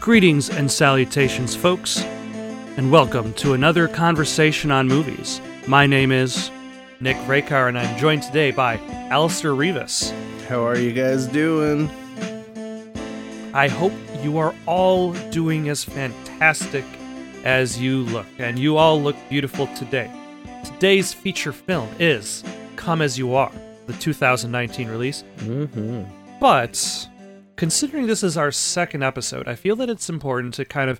Greetings and salutations, folks, and welcome to another Conversation on Movies. My name is Nick Vrakar, and I'm joined today by Alistair Rivas. How are you guys doing? I hope you are all doing as fantastic as you look, and you all look beautiful today. Today's feature film is Come As You Are, the 2019 release, But considering this is our second episode, I feel that it's important to kind of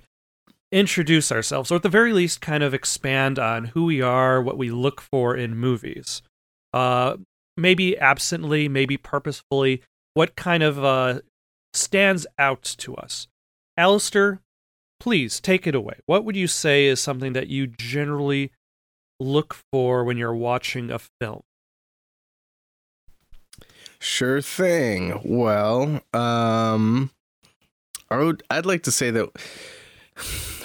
introduce ourselves, or at the very least kind of expand on who we are, what we look for in movies. Maybe absently, maybe purposefully, what kind of stands out to us. Alistair, please take it away. What would you say is something that you generally look for when you're watching a film? Sure thing. Well, I'd like to say that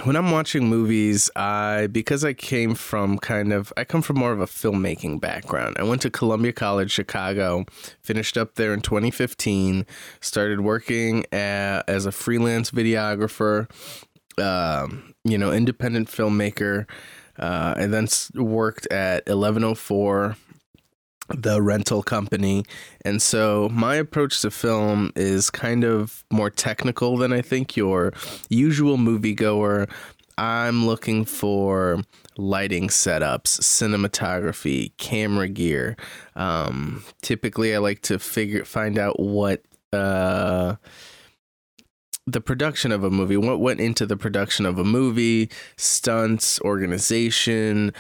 when I'm watching movies, I come from more of a filmmaking background. I went to Columbia College, Chicago, finished up there in 2015, started working as a freelance videographer, independent filmmaker, and then worked at 1104. The rental company. And so my approach to film is kind of more technical than I think your usual moviegoer. I'm looking for lighting setups, cinematography, camera gear. Typically, I like to find out what the production of a movie, what went into the production of a movie, stunts, organization,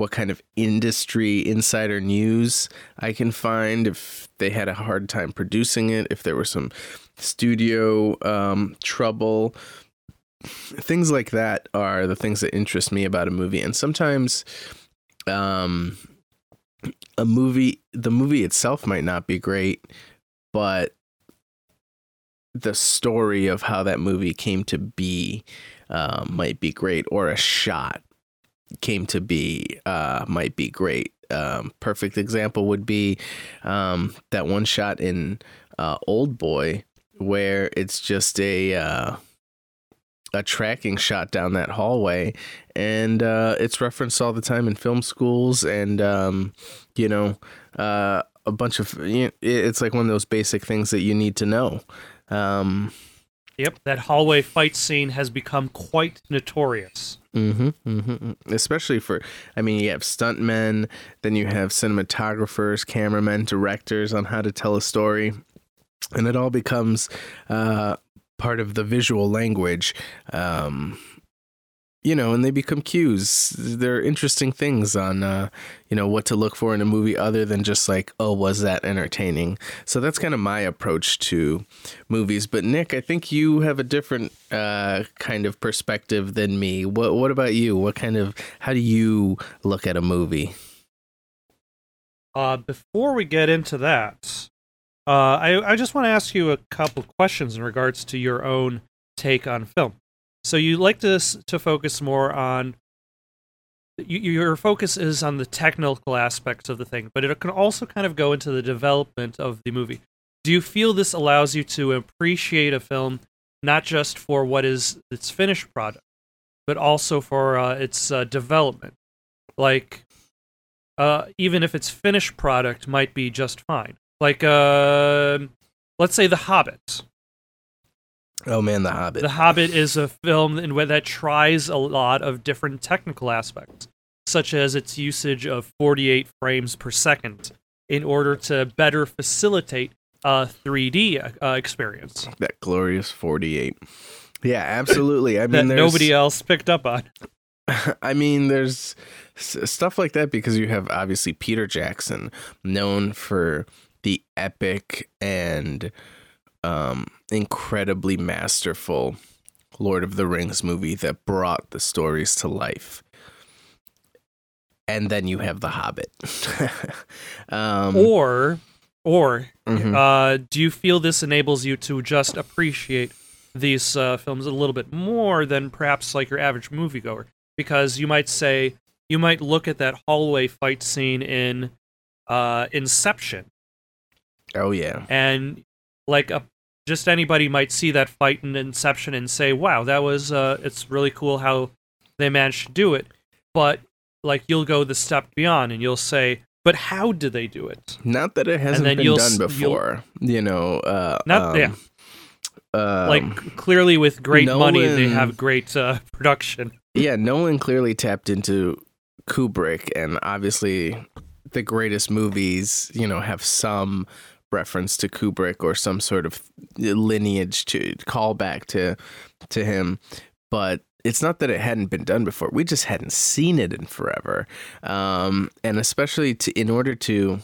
what kind of industry insider news I can find, if they had a hard time producing it, if there was some studio trouble. Things like that are the things that interest me about a movie. And sometimes the movie itself might not be great, but the story of how that movie came to be might be great, or a shot came to be might be great. Perfect example would be that one shot in Old Boy where it's just a tracking shot down that hallway, and it's referenced all the time in film schools, and a bunch of, it's like one of those basic things that you need to know. Yep, that hallway fight scene has become quite notorious. Especially for, you have stuntmen, then you have cinematographers, cameramen, directors on how to tell a story, and it all becomes part of the visual language, and they become cues. They're interesting things on, what to look for in a movie other than just like, oh, was that entertaining? So that's kind of my approach to movies. But Nick, I think you have a different kind of perspective than me. What about you? How do you look at a movie? Before we get into that, I just want to ask you a couple questions in regards to your own take on film. So you like to focus more on, your focus is on the technical aspects of the thing, but it can also kind of go into the development of the movie. Do you feel this allows you to appreciate a film, not just for what is its finished product, but also for its development? Like, even if its finished product might be just fine. Like, let's say The Hobbit. Oh man, The Hobbit. The Hobbit is a film in that tries a lot of different technical aspects, such as its usage of 48 frames per second in order to better facilitate a 3D experience. That glorious 48. Yeah, absolutely. That nobody else picked up on. There's stuff like that because you have obviously Peter Jackson, known for the epic and incredibly masterful Lord of the Rings movie that brought the stories to life. And then you have The Hobbit. Do you feel this enables you to just appreciate these films a little bit more than perhaps like your average moviegoer? Because you might look at that hallway fight scene in Inception. Oh yeah. And like a just anybody might see that fight in Inception and say, wow, that was, it's really cool how they managed to do it. But, like, you'll go the step beyond and you'll say, but how did they do it? Not that it hasn't been done before, you know. Like, clearly with great Nolan, money, they have great production. Yeah, Nolan clearly tapped into Kubrick, and obviously the greatest movies, you know, have some reference to Kubrick or some sort of lineage to callback to him. But it's not that it hadn't been done before. We just hadn't seen it in forever. And especially in order to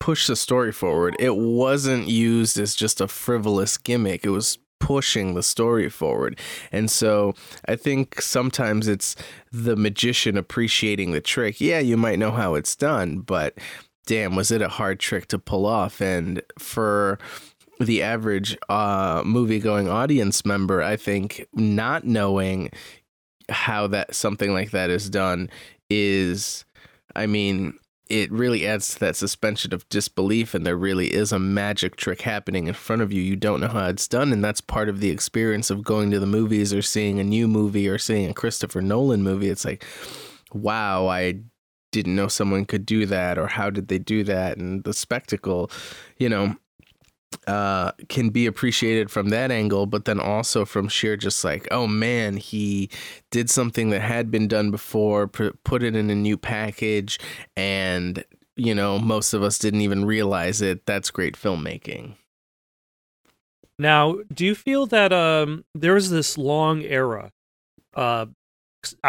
push the story forward, it wasn't used as just a frivolous gimmick. It was pushing the story forward. And so I think sometimes it's the magician appreciating the trick. Yeah, you might know how it's done, but damn, was it a hard trick to pull off? And for the average movie-going audience member, I think not knowing how that something like that is done is, I mean, it really adds to that suspension of disbelief, and there really is a magic trick happening in front of you. You don't know how it's done, and that's part of the experience of going to the movies or seeing a new movie or seeing a Christopher Nolan movie. It's like, wow, I didn't know someone could do that, or how did they do that? And the spectacle, you know, can be appreciated from that angle, but then also from sheer just like, oh man, he did something that had been done before, put it in a new package, and, you know, most of us didn't even realize it. That's great filmmaking. Now, do you feel that there was this long era? I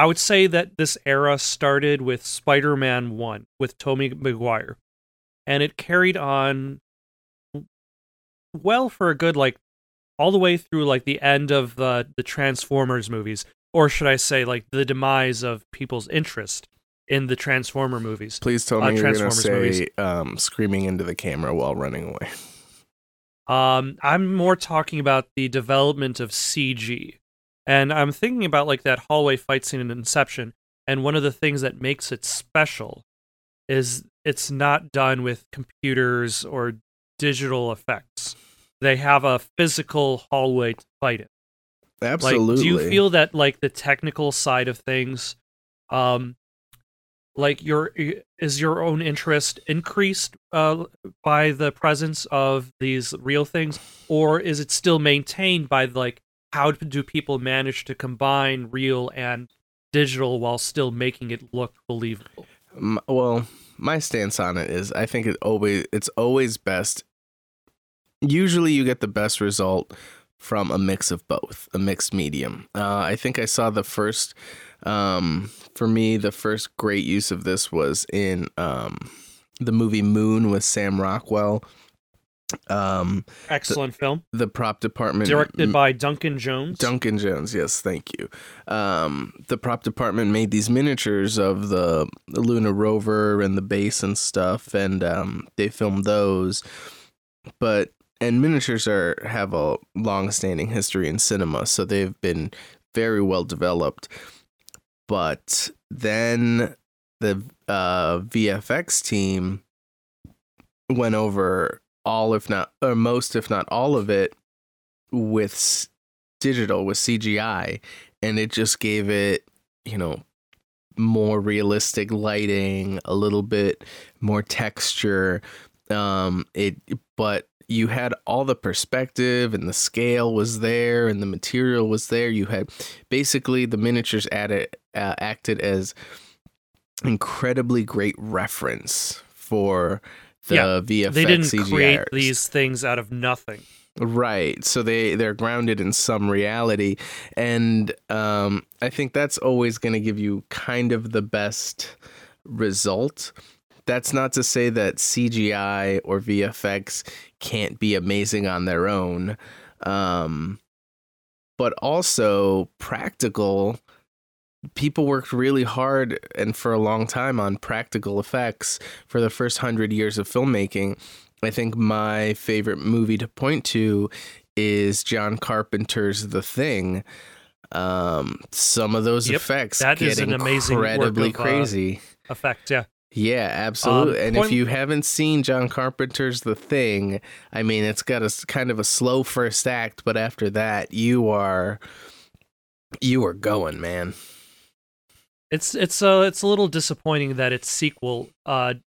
would say that this era started with Spider-Man 1 with Tobey Maguire, and it carried on well for a good, like, all the way through, like, the end of the Transformers movies, or should I say, like, the demise of people's interest in the Transformer movies. Please tell me you're going to say screaming into the camera while running away. I'm more talking about the development of CG, and I'm thinking about, like, that hallway fight scene in Inception, and one of the things that makes it special is it's not done with computers or digital effects. They have a physical hallway to fight in. Absolutely. Like, do you feel that, like, the technical side of things, like, is your own interest increased by the presence of these real things, or is it still maintained by, like, how do people manage to combine real and digital while still making it look believable? Well, my stance on it is I think it's always best. Usually you get the best result from a mix of both, a mixed medium. I think I saw the first, for me, the first great use of this was in the movie Moon with Sam Rockwell. Excellent film. The prop department. Directed by Duncan Jones. Duncan Jones, yes, thank you. The prop department made these miniatures of the lunar rover and the base and stuff, and they filmed those. And miniatures have a long-standing history in cinema, so they've been very well developed. But then the VFX team went over all, if not, or most, if not all of it with digital, with CGI, and it just gave it, you know, more realistic lighting, a little bit more texture. But you had all the perspective, and the scale was there, and the material was there. You had basically the miniatures acted as incredibly great reference for the VFX. They didn't CGI create arts. These things out of nothing. Right. So they're grounded in some reality. And I think that's always going to give you kind of the best result. That's not to say that CGI or VFX can't be amazing on their own. But also practical. People worked really hard and for a long time on practical effects for the first 100 years of filmmaking. I think my favorite movie to point to is John Carpenter's The Thing. Some of those effects that get is an amazing, incredibly crazy effect. Yeah, Yeah, absolutely. And if you haven't seen John Carpenter's The Thing, I mean, it's got a kind of a slow first act, but after that, you are going, man. It's a little disappointing that its sequel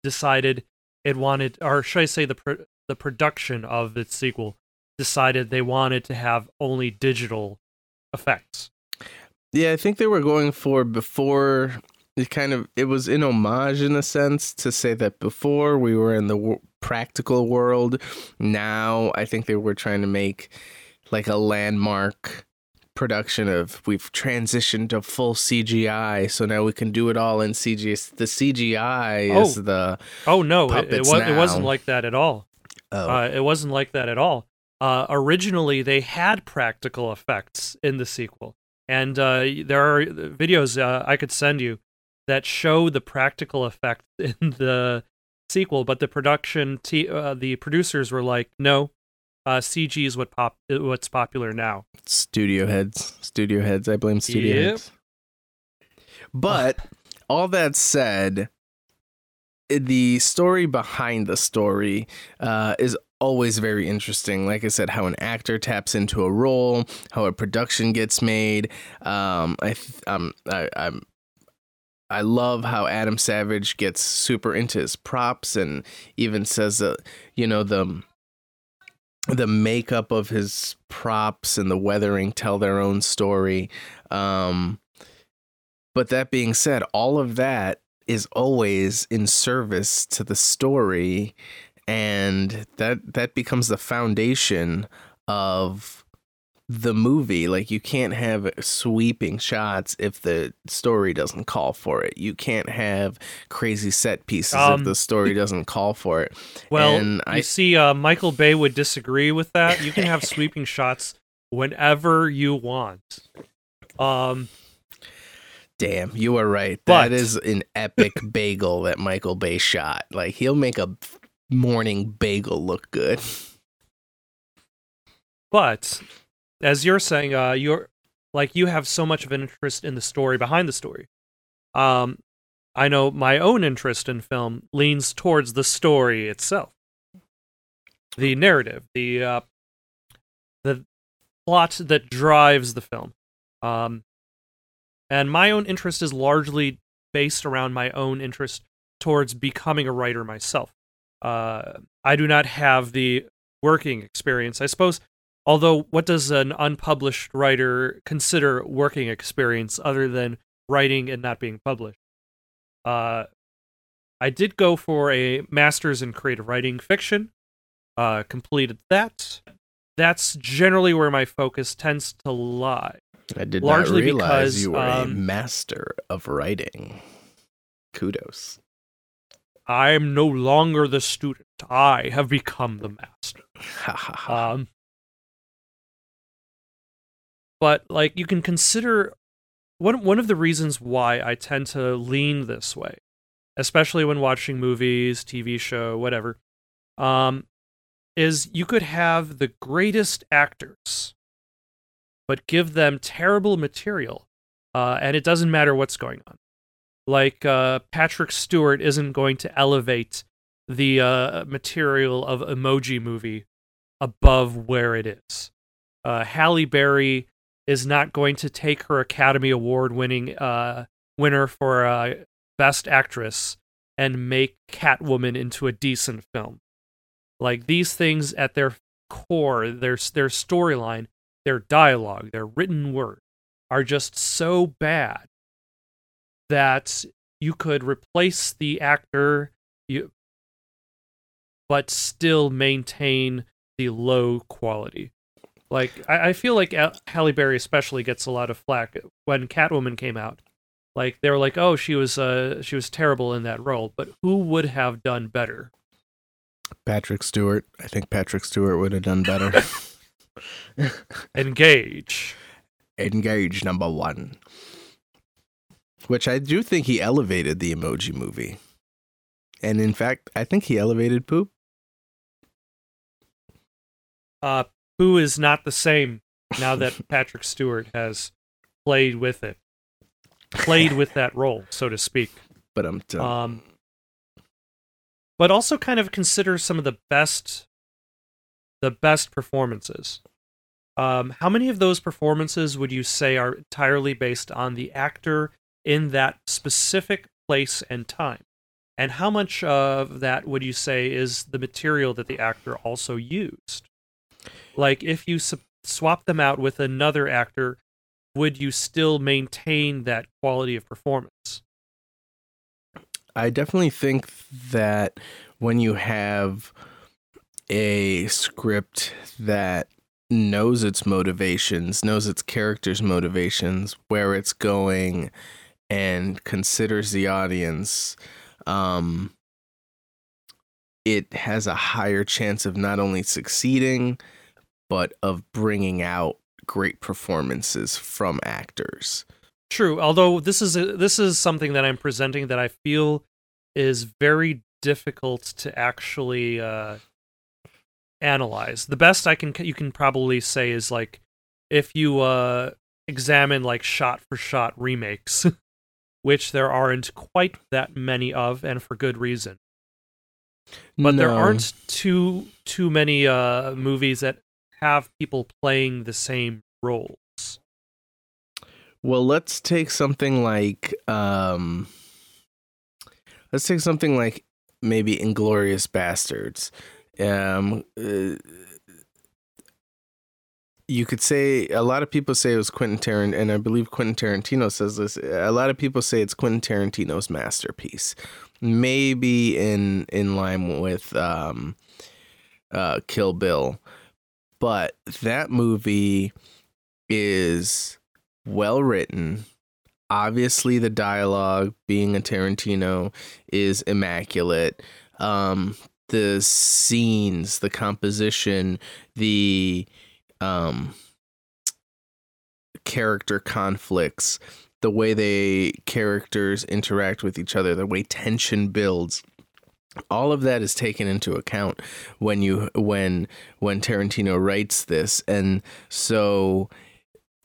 decided it wanted, or should I say the production of its sequel decided they wanted to have only digital effects. Yeah, I think they were going for before. It was in homage in a sense to say that before we were in the practical world. Now I think they were trying to make like a landmark production of we've transitioned to full CGI, so now we can do it all in CGI. The CGI is it wasn't like that at all. Originally, they had practical effects in the sequel, and there are videos I could send you that show the practical effect in the sequel, but the the producers were like, no, CG is what's popular now. Studio heads. I blame studio heads. But all that said, the story behind the story is always very interesting. Like I said, how an actor taps into a role, how a production gets made. I love how Adam Savage gets super into his props and even says, the makeup of his props and the weathering tell their own story. But that being said, all of that is always in service to the story, and that becomes the foundation of the movie. Like, you can't have sweeping shots if the story doesn't call for it. You can't have crazy set pieces if the story doesn't call for it. Well, Michael Bay would disagree with that. You can have sweeping shots whenever you want. Damn, you are right. That is an epic bagel that Michael Bay shot. Like, he'll make a morning bagel look good. But as you're saying, you have so much of an interest in the story behind the story. I know my own interest in film leans towards the story itself, the narrative, the plot that drives the film, and my own interest is largely based around my own interest towards becoming a writer myself. I do not have the working experience, I suppose. Although, what does an unpublished writer consider working experience other than writing and not being published? I did go for a master's in creative writing fiction, completed that. That's generally where my focus tends to lie. I did not realize you were a master of writing. Kudos. I'm no longer the student. I have become the master. But, like, you can consider one of the reasons why I tend to lean this way, especially when watching movies, TV show, whatever, is you could have the greatest actors, but give them terrible material, and it doesn't matter what's going on. Like, Patrick Stewart isn't going to elevate the material of Emoji Movie above where it is. Halle Berry is not going to take her Academy Award winner for Best Actress and make Catwoman into a decent film. Like, these things at their core, their storyline, their dialogue, their written word, are just so bad that you could replace the actor, but still maintain the low quality. Like, I feel like Halle Berry especially gets a lot of flack when Catwoman came out. Like, they were like, "Oh, she was terrible in that role," but who would have done better? Patrick Stewart. I think Patrick Stewart would have done better. Engage number one. Which I do think he elevated the Emoji Movie, and in fact, I think he elevated Poop. Who is not the same now that Patrick Stewart has played with that role, so to speak. But I'm done. but also kind of consider some of the best performances. How many of those performances would you say are entirely based on the actor in that specific place and time? And how much of that would you say is the material that the actor also used? Like, if you swap them out with another actor, would you still maintain that quality of performance? I definitely think that when you have a script that knows its motivations, knows its character's motivations, where it's going, and considers the audience, it has a higher chance of not only succeeding, but of bringing out great performances from actors. True, although this is something that I'm presenting that I feel is very difficult to actually analyze. The best you can probably say is, like, if you examine, like, shot for shot remakes, which there aren't quite that many of, and for good reason. But there aren't too many movies that have people playing the same roles. Well, let's take something like maybe Inglourious Basterds. You could say, a lot of people say it was Quentin Tarantino, and I believe Quentin Tarantino says this. A lot of people say it's Quentin Tarantino's masterpiece, maybe in line with Kill Bill. But that movie is well written. Obviously, the dialogue, being a Tarantino, is immaculate. The scenes, the composition, the character conflicts, the way characters interact with each other, the way tension builds, all of that is taken into account when Tarantino writes this. And so,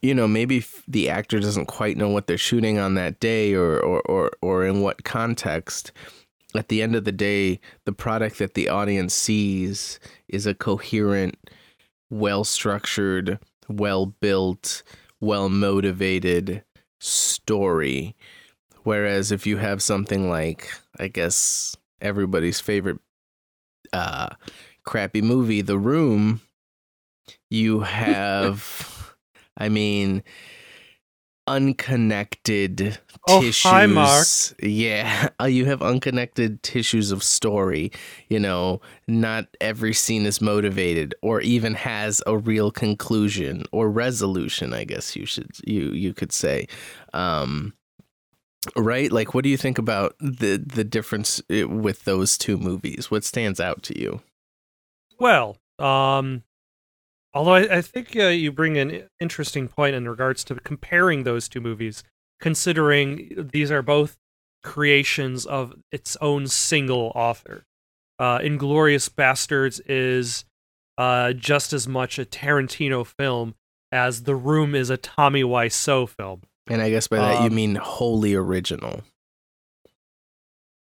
you know, maybe the actor doesn't quite know what they're shooting on that day or in what context. At the end of the day, the product that the audience sees is a coherent, well-structured, well-built, well-motivated story. Whereas if you have something like, I guess, everybody's favorite crappy movie, The Room, you have, I mean, unconnected tissues. Hi, Mark. Yeah, you have unconnected tissues of story. You know, not every scene is motivated or even has a real conclusion or resolution, I guess you could say. Right? Like, what do you think about the difference with those two movies? What stands out to you? Well, although I think you bring an interesting point in regards to comparing those two movies, considering these are both creations of its own single author. Inglourious Basterds is just as much a Tarantino film as The Room is a Tommy Wiseau film. And I guess by that you mean wholly original.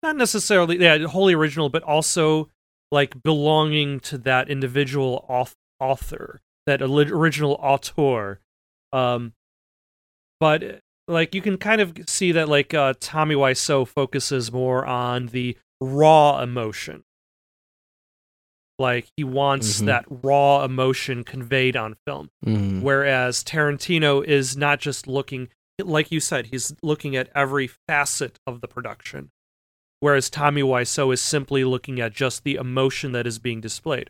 Not necessarily, yeah, wholly original, but also, like, belonging to that individual author, that original auteur. But, like, you can kind of see that, like, Tommy Wiseau focuses more on the raw emotion. Like, he wants that raw emotion conveyed on film. Mm-hmm. Whereas Tarantino is not just looking, like you said, he's looking at every facet of the production. Whereas Tommy Wiseau is simply looking at just the emotion that is being displayed.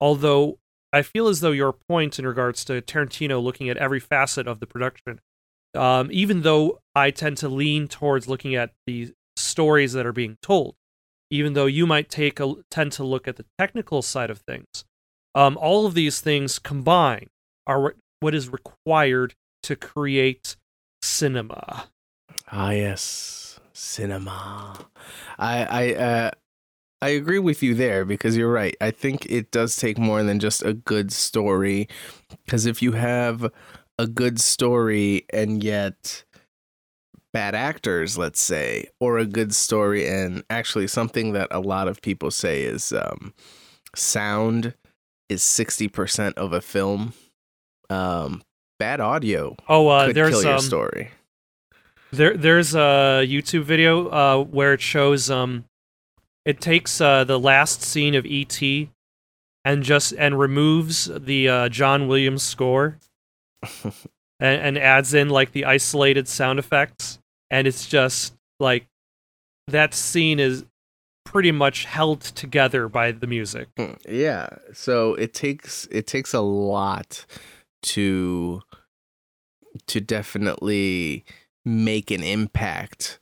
Although, I feel as though your point in regards to Tarantino looking at every facet of the production, even though I tend to lean towards looking at the stories that are being told, even though you might tend to look at the technical side of things, all of these things combined are what is required to create cinema. Ah, yes, cinema. I agree with you there, because you're right. I think it does take more than just a good story, because if you have a good story and yet bad actors, let's say, or a good story. And actually something that a lot of people say is sound is 60% of a film. Bad audio. Could there's kill your story. There's a YouTube video where it shows it takes the last scene of E.T. and removes the John Williams score and adds in like the isolated sound effects, and it's just like that scene is pretty much held together by the music. Yeah, so it takes a lot to definitely make an impact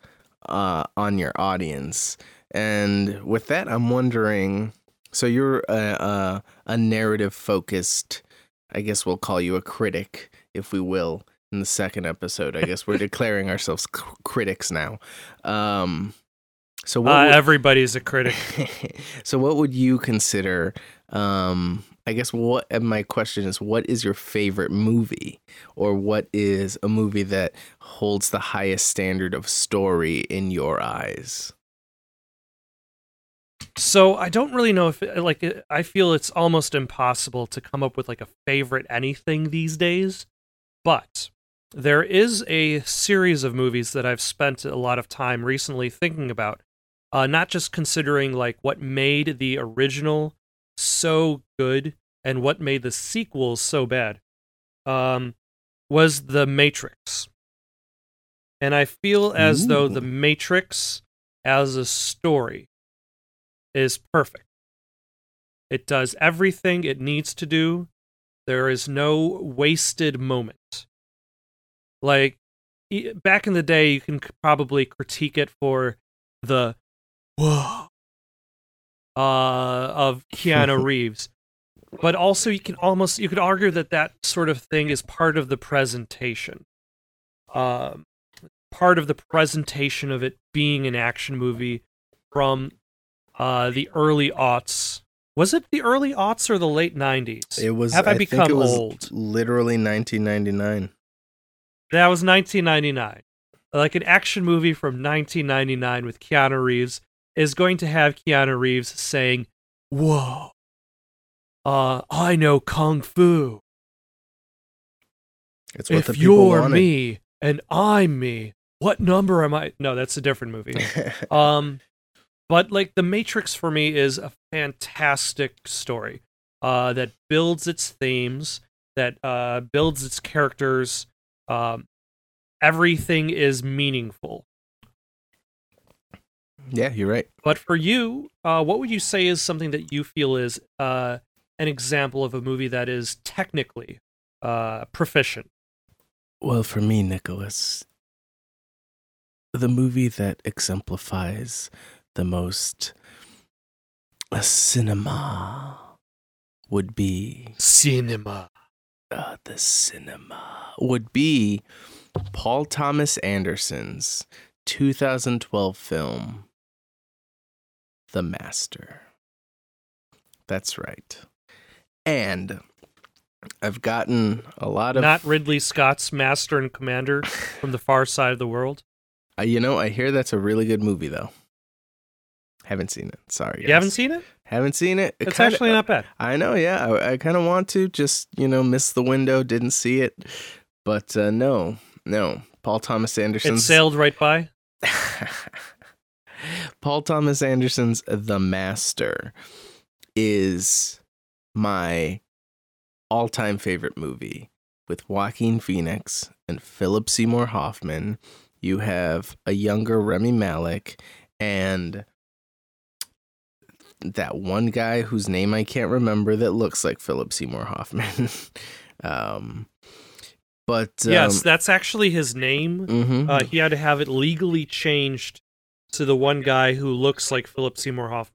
on your audience. And with that, I'm wondering, so you're a narrative-focused, I guess we'll call you a critic, if we will, in the second episode. I guess we're declaring ourselves critics now. So everybody's a critic. So what would you consider, I guess my question is, what is your favorite movie, or what is a movie that holds the highest standard of story in your eyes? So I don't really know if I feel it's almost impossible to come up with like a favorite anything these days, but there is a series of movies that I've spent a lot of time recently thinking about, not just considering like what made the original so good and what made the sequels so bad, was The Matrix. And I feel as though The Matrix as a story is perfect. It does everything it needs to do. There is no wasted moment. Like, back in the day, you can probably critique it for the whoa of Keanu Reeves. But also you could argue that sort of thing is part of the presentation. Part of the presentation of it being an action movie from the early aughts. Was it the early aughts or the late 90s? It was. Have I become old? Literally 1999. That was 1999. Like an action movie from 1999 with Keanu Reeves is going to have Keanu Reeves saying, "Whoa, I know kung fu. It's what if the people you're wanted. Me and I'm me, what number am I?" No, that's a different movie. But like The Matrix for me is a fantastic story that builds its themes, that builds its characters. Everything is meaningful. Yeah, you're right. But for you, what would you say is something that you feel is an example of a movie that is technically proficient? Well, for me, Nicholas, the movie that exemplifies the most a cinema would be... The cinema would be Paul Thomas Anderson's 2012 film, The Master. That's right. And I've gotten a lot of... Not Ridley Scott's Master and Commander from the Far Side of the World? I hear that's a really good movie, though. Haven't seen it. Sorry, guys. You haven't seen it? Haven't seen it. It's kinda, actually not bad. I know, yeah. I kind of want to. Just, missed the window, didn't see it. But no. Paul Thomas Anderson's... It sailed right by? Paul Thomas Anderson's The Master is my all-time favorite movie. With Joaquin Phoenix and Philip Seymour Hoffman, you have a younger Rami Malek and... that one guy whose name I can't remember that looks like Philip Seymour Hoffman. Yes, that's actually his name. Mm-hmm. He had to have it legally changed to the one guy who looks like Philip Seymour Hoffman.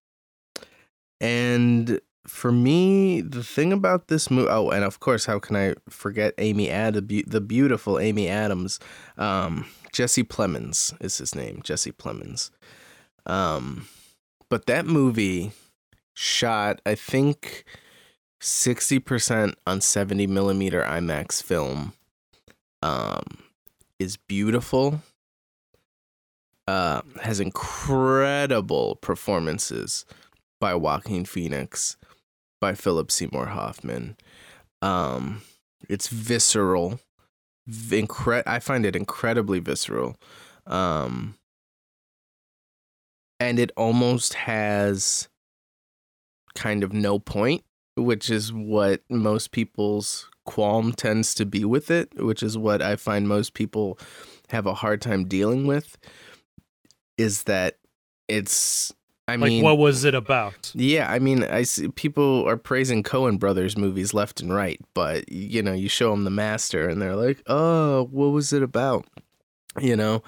And for me, the thing about this movie... Oh, and of course, how can I forget Amy Adams, the beautiful Amy Adams. Jesse Plemons is his name, Jesse Plemons. But that movie shot, I think, 60% on 70mm IMAX film, is beautiful. has incredible performances by Joaquin Phoenix, by Philip Seymour Hoffman. It's visceral. I find it incredibly visceral. And it almost has kind of no point, which is what most people's qualm tends to be with it, which is what I find most people have a hard time dealing with, is that it's... I mean, what was it about? Yeah, I mean, I see people are praising Coen Brothers movies left and right, but, you know, you show them The Master and they're like, oh, what was it about? You know,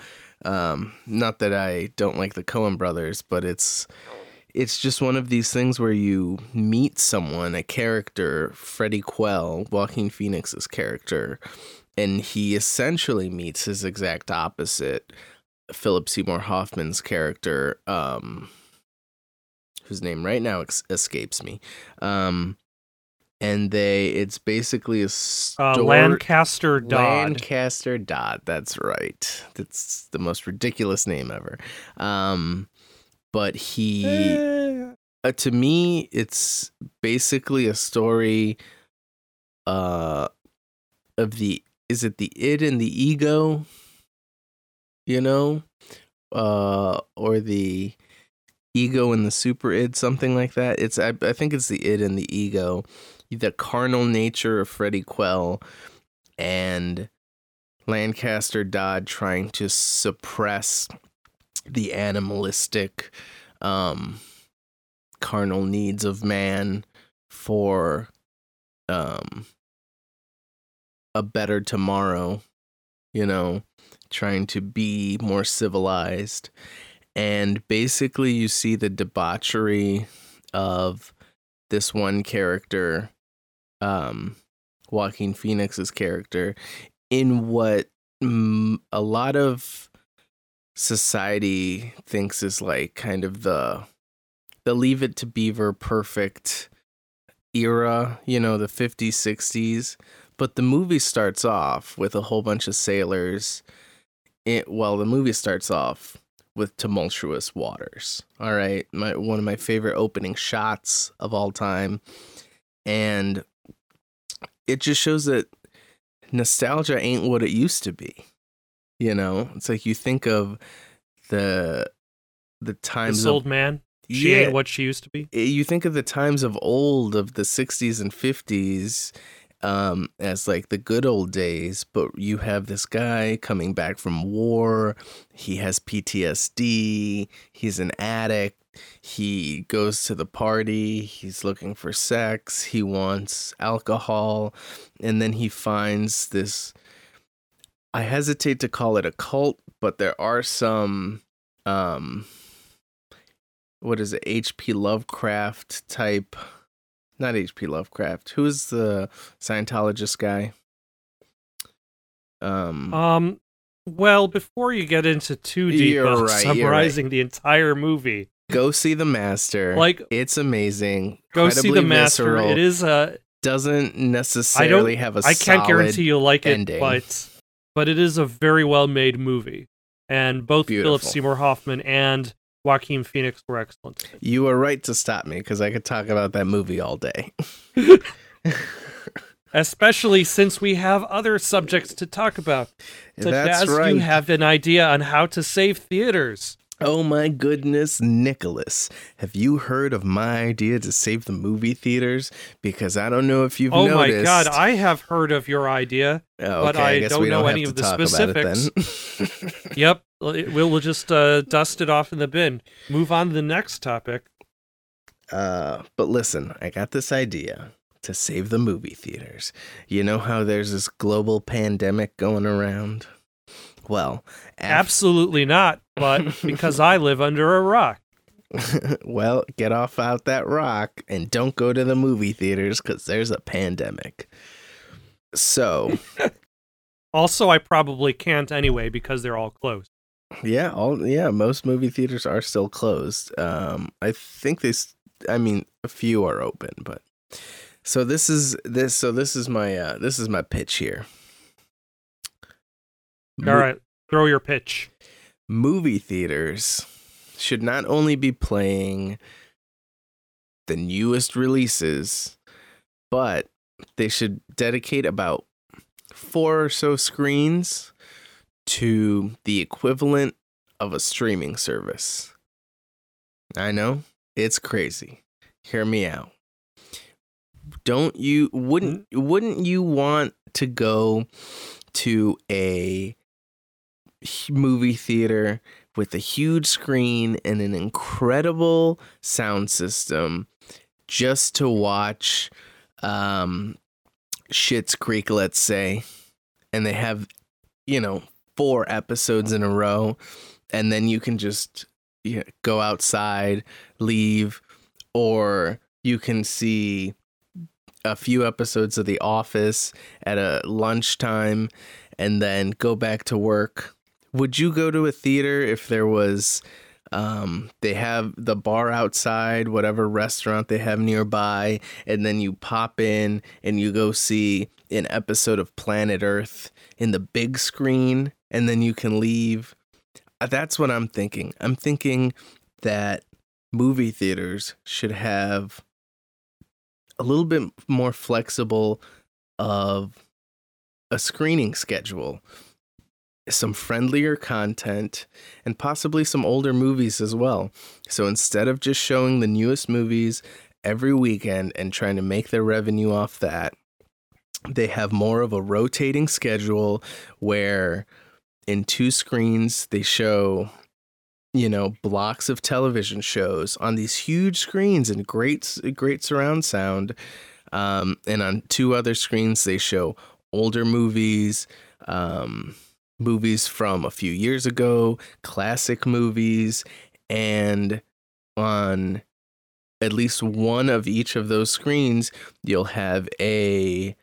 not that I don't like the Coen Brothers, but it's just one of these things where you meet someone, a character, Freddie Quell, Joaquin Phoenix's character, and he essentially meets his exact opposite, Philip Seymour Hoffman's character, whose name right now escapes me. And it's basically a story. Lancaster Dodd. Lancaster Dodd. That's right. That's the most ridiculous name ever. But he, to me, it's basically a story of is it the id and the ego, you know, or the ego and the super id, something like that. I think it's the id and the ego, the carnal nature of Freddie Quell and Lancaster Dodd trying to suppress the animalistic carnal needs of man for a better tomorrow, you know, trying to be more civilized. And basically you see the debauchery of this one character, Joaquin Phoenix's character, in what a lot of society thinks is like kind of the Leave It to Beaver perfect era, you know, the 50s, 60s. But the movie starts off with a whole bunch of sailors. The movie starts off with tumultuous waters. All right. One of my favorite opening shots of all time. And it just shows that nostalgia ain't what it used to be. You know, it's like you think of the times. This old man. She ain't what she used to be. You think of the times of old, of the 60s and 50s, as like the good old days, but you have this guy coming back from war. He has PTSD. He's an addict. He goes to the party. He's looking for sex. He wants alcohol. And then he finds this, I hesitate to call it a cult, but there are some, what is it? H.P. Lovecraft type. Not H.P. Lovecraft. Who is the Scientologist guy? Well, before you get into too deep of summarizing the entire movie, go see The Master. Like, it's amazing. Go see The Master. Visceral. It is a doesn't necessarily have a. I can't guarantee you'll like ending. It, but it is a very well made movie, and both Philip Seymour Hoffman and Joaquin Phoenix were excellent. You are right to stop me, because I could talk about that movie all day. Especially since we have other subjects to talk about. That's right. You have an idea on how to save theaters. Oh my goodness, Nicholas. Have you heard of my idea to save the movie theaters? Because I don't know if you've noticed. Oh my God, I have heard of your idea, but I don't know any of the specifics. Yep, we'll just dust it off in the bin. Move on to the next topic. But listen, I got this idea to save the movie theaters. You know how there's this global pandemic going around? Well, absolutely not, but because I live under a rock. Well, get off out that rock and don't go to the movie theaters because there's a pandemic. So. Also, I probably can't anyway because they're all closed. Yeah, most movie theaters are still closed. I think a few are open, but so this is my pitch here. All right, throw your pitch. movie theaters should not only be playing the newest releases, but they should dedicate about 4 or so screens to the equivalent of a streaming service. I know, it's crazy. Hear me out. Wouldn't you want to go to a movie theater with a huge screen and an incredible sound system just to watch Schitt's Creek, let's say, and they have, 4 episodes in a row, and then you can just go outside, leave, or you can see a few episodes of The Office at a lunchtime and then go back to work? Would you go to a theater if there was, they have the bar outside, whatever restaurant they have nearby, and then you pop in and you go see an episode of Planet Earth in the big screen, and then you can leave? That's what I'm thinking. I'm thinking that movie theaters should have a little bit more flexible of a screening schedule, some friendlier content, and possibly some older movies as well. So instead of just showing the newest movies every weekend and trying to make their revenue off that, they have more of a rotating schedule where in 2 screens they show, blocks of television shows on these huge screens and great surround sound. And on 2 other screens, they show older movies, movies from a few years ago, classic movies. And on at least one of each of those screens, you'll have a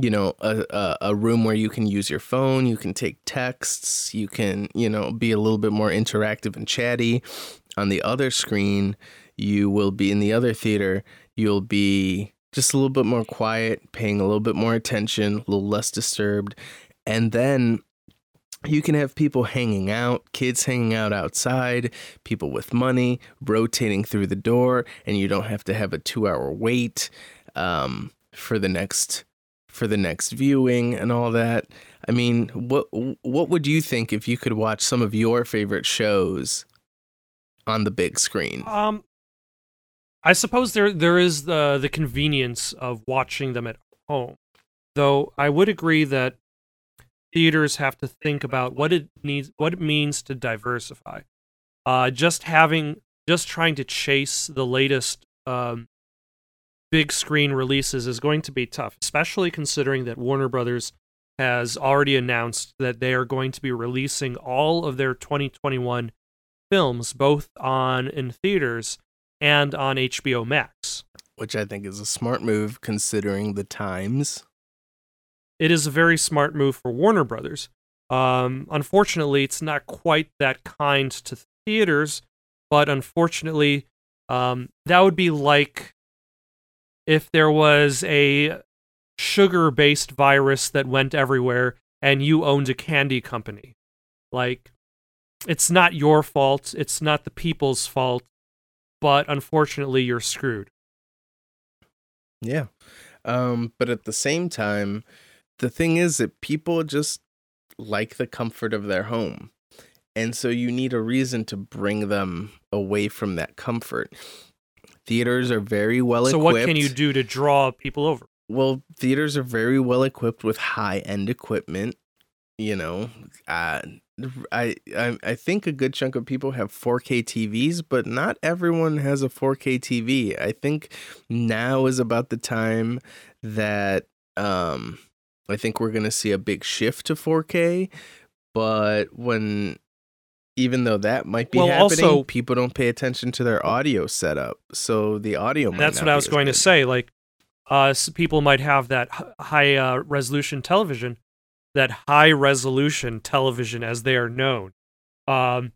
room where you can use your phone, you can take texts, you can, be a little bit more interactive and chatty. On the other screen, you'll be just a little bit more quiet, paying a little bit more attention, a little less disturbed. And then you can have people hanging out, kids hanging out outside, people with money rotating through the door, and you don't have to have a 2-hour wait for the next viewing and all that. I mean, what would you think if you could watch some of your favorite shows on the big screen? I suppose there is the convenience of watching them at home, though I would agree that theaters have to think about what it means to diversify. Just trying to chase the latest big screen releases is going to be tough, especially considering that Warner Brothers has already announced that they are going to be releasing all of their 2021 films, both in theaters and on HBO Max. Which I think is a smart move considering the times. It is a very smart move for Warner Brothers. Unfortunately, it's not quite that kind to theaters, but unfortunately, that would be like if there was a sugar-based virus that went everywhere and you owned a candy company. Like, it's not your fault, it's not the people's fault, but unfortunately you're screwed. Yeah. But at the same time, the thing is that people just like the comfort of their home. And so you need a reason to bring them away from that comfort. Theaters are very well equipped. So what can you do to draw people over? Well, theaters are very well equipped with high-end equipment. I think a good chunk of people have 4K TVs, but not everyone has a 4K TV. I think now is about the time that I think we're going to see a big shift to 4K, but even though that might be happening, also, people don't pay attention to their audio setup. So the audio might not be as good. That's what I was going to say. Like, people might have that high-resolution television as they are known. But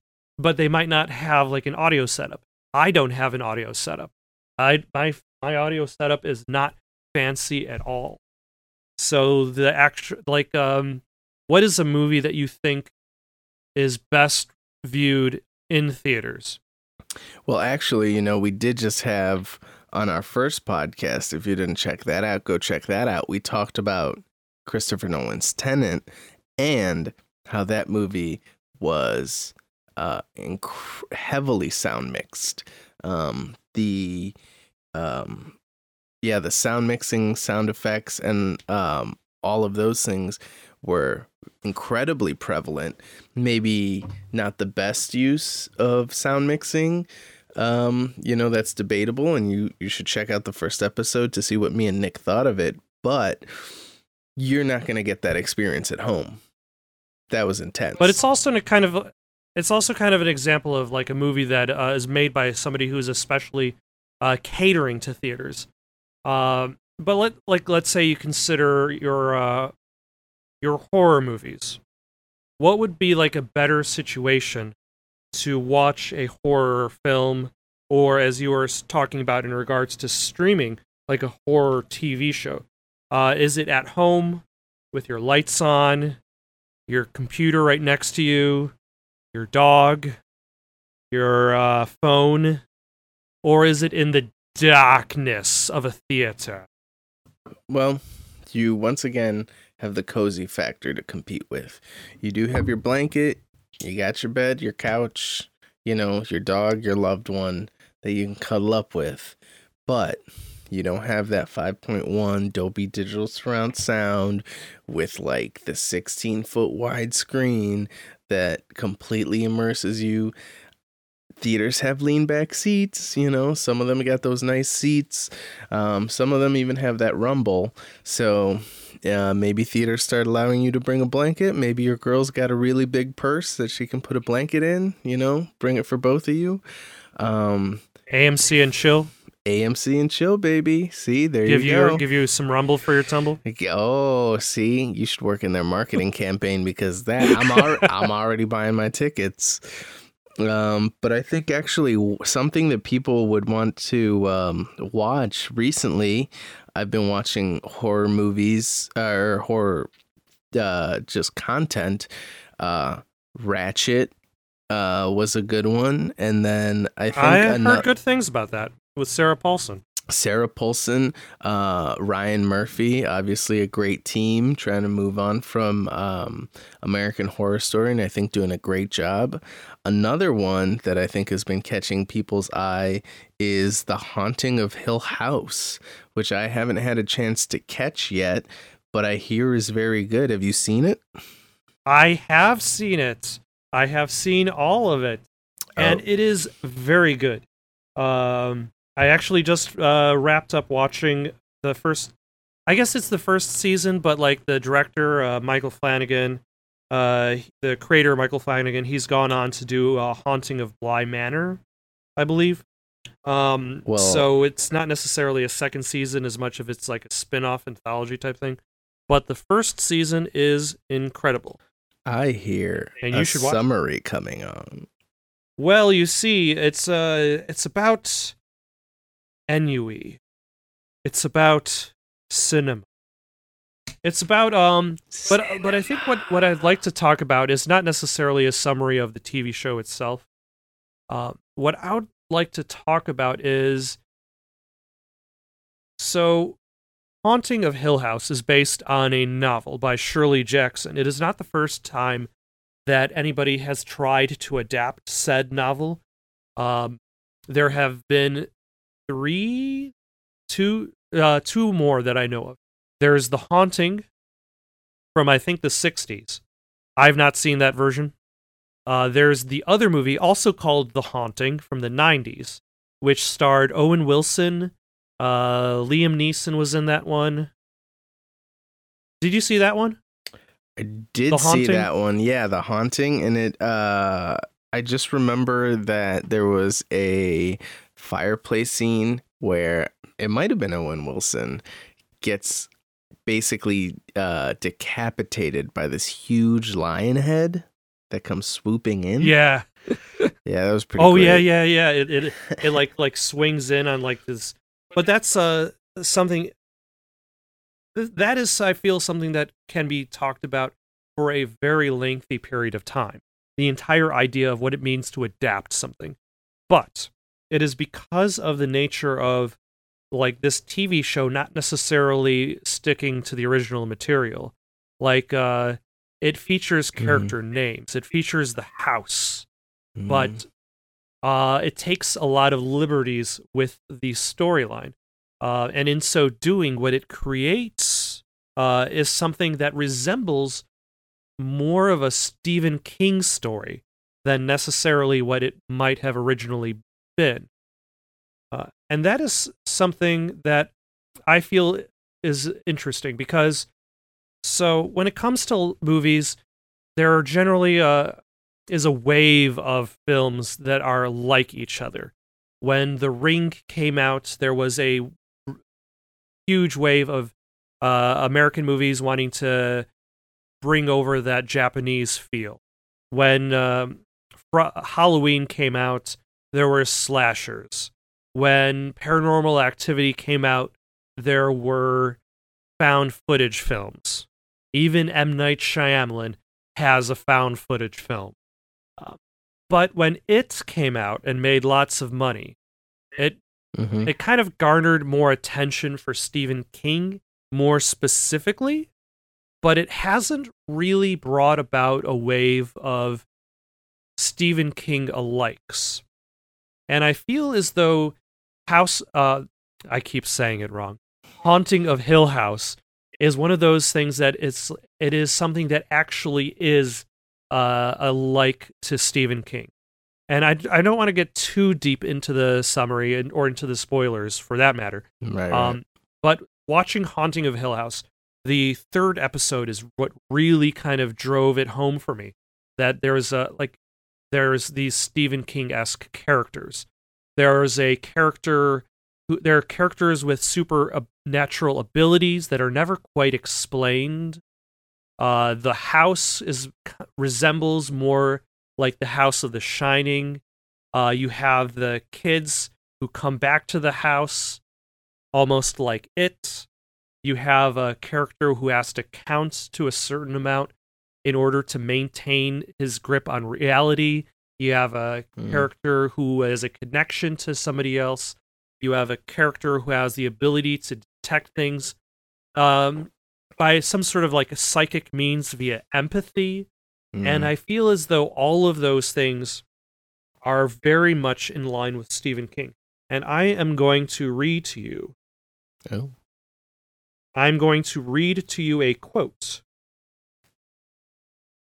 they might not have, like, an audio setup. I don't have an audio setup. My audio setup is not fancy at all. So what is a movie that you think is best viewed in theaters? Well, actually, you know, we did just have on our first podcast, if you didn't check that out, go check that out. We talked about Christopher Nolan's Tenet and how that movie was heavily sound mixed. The sound mixing, sound effects, and all of those things were incredibly prevalent. Maybe not the best use of sound mixing. That's debatable, and you should check out the first episode to see what me and Nick thought of it, but you're not going to get that experience at home. That was intense. But it's also an example of like a movie that is made by somebody who's especially catering to theaters. But let's say you consider your horror movies. What would be like a better situation to watch a horror film, or as you were talking about in regards to streaming, like a horror TV show? Is it at home with your lights on, your computer right next to you, your dog, your phone, or is it in the darkness of a theater? Well, you once again have the cozy factor to compete with. You do have your blanket, you got your bed, your couch, you know, your dog, your loved one that you can cuddle up with, but you don't have that 5.1 Dolby digital surround sound with like the 16-foot wide screen that completely immerses you. Theaters have lean back seats, you know, some of them got those nice seats. Some of them even have that rumble. So maybe theaters start allowing you to bring a blanket. Maybe your girl's got a really big purse that she can put a blanket in, you know, bring it for both of you. AMC and chill. AMC and chill, baby. See, there you go. Give you some rumble for your tumble. Oh, see, you should work in their marketing campaign because that I'm already buying my tickets. But I think actually something that people would want to watch recently. I've been watching horror movies or horror just content. Ratchet was a good one, and then I heard good things about that. With Sarah Paulson, Ryan Murphy, obviously a great team trying to move on from American Horror Story, and I think doing a great job. Another one that I think has been catching people's eye is The Haunting of Hill House, which I haven't had a chance to catch yet, but I hear is very good. Have you seen it? I have seen it. I have seen all of it, and it is very good. I actually just wrapped up watching the first, I guess it's the first season, but like the director, Michael Flanagan, the creator, Michael Flanagan, he's gone on to do Haunting of Bly Manor, I believe. So it's not necessarily a second season as much of it's like a spin-off anthology type thing, but the first season is incredible. I hear a summary coming on. Well, you see, it's about ennui. It's about cinema. It's about but I think what I'd like to talk about is not necessarily a summary of the TV show itself. What I would like to talk about is Haunting of Hill House is based on a novel by Shirley Jackson. It is not the first time that anybody has tried to adapt said novel. There have been two more that I know of. There's The Haunting from, I think, the 60s. I've not seen that version. There's the other movie, also called The Haunting, from the 90s, which starred Owen Wilson. Liam Neeson was in that one. Did you see that one? I did see that one. Yeah, The Haunting. And it, I just remember that there was a fireplace scene where it might have been Owen Wilson gets basically decapitated by this huge lion head that comes swooping in. Yeah. Yeah, that was pretty cool. Yeah. It like swings in on like this. But that's something. That is, I feel, something that can be talked about for a very lengthy period of time. the entire idea of what it means to adapt something. But it is because of the nature of like this TV show not necessarily sticking to the original material. Like it features character names, it features the house, but it takes a lot of liberties with the storyline. And in so doing, what it creates is something that resembles more of a Stephen King story than necessarily what it might have originally been. And that is something that I feel is interesting because, so when it comes to movies, there are generally is a wave of films that are like each other. When The Ring came out, there was a huge wave of American movies wanting to bring over that Japanese feel. When Halloween came out, there were slashers. When Paranormal Activity came out, there were found footage films. Even M. Night Shyamalan has a found footage film. But when it came out and made lots of money, it kind of garnered more attention for Stephen King more specifically, but it hasn't really brought about a wave of Stephen King alikes. And I feel as though I keep saying it wrong, Haunting of Hill House is one of those things that it is something that actually is a like to Stephen King. And I don't want to get too deep into the summary or into the spoilers for that matter. Right. But watching Haunting of Hill House, the third episode is what really kind of drove it home for me, that there's these Stephen King-esque characters. There are characters with supernatural abilities that are never quite explained. The house resembles more like the house of The Shining. You have the kids who come back to the house, almost like it. You have a character who has to count to a certain amount in order to maintain his grip on reality. You have a character who has a connection to somebody else. You have a character who has the ability to detect things by some sort of like a psychic means via empathy. And I feel as though all of those things are very much in line with Stephen King. And I am going to read to you. Oh. I'm going to read to you a quote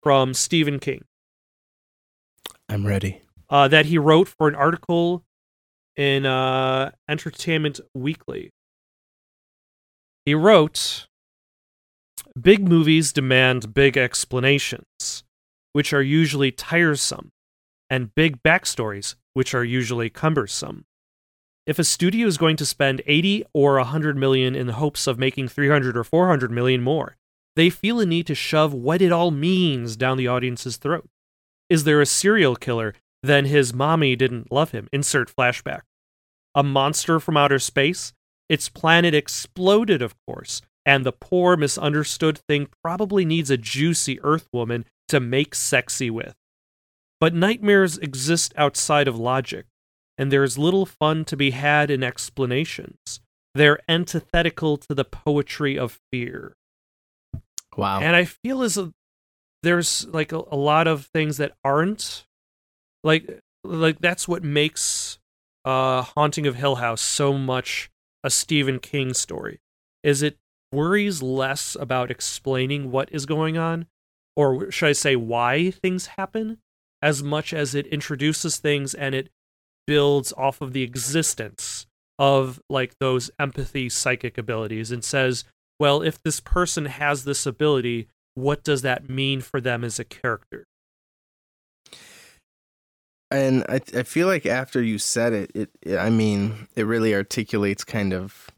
from Stephen King. I'm ready. That he wrote for an article in Entertainment Weekly. He wrote, "Big movies demand big explanations, which are usually tiresome, and big backstories, which are usually cumbersome. If a studio is going to spend 80 or 100 million in the hopes of making 300 or 400 million more, they feel a need to shove what it all means down the audience's throat. Is there a serial killer? Then his mommy didn't love him. Insert flashback. A monster from outer space? Its planet exploded, of course, and the poor misunderstood thing probably needs a juicy earth woman to make sexy with. But nightmares exist outside of logic, and there is little fun to be had in explanations. They're antithetical to the poetry of fear." Wow. And I feel as if there's like a lot of things that aren't like that's what makes Haunting of Hill House so much a Stephen King story. Is it worries less about explaining what is going on, or should I say why things happen, as much as it introduces things and it builds off of the existence of like those empathy psychic abilities and says, well, if this person has this ability, what does that mean for them as a character? And I feel like after you said it, it really articulates kind of,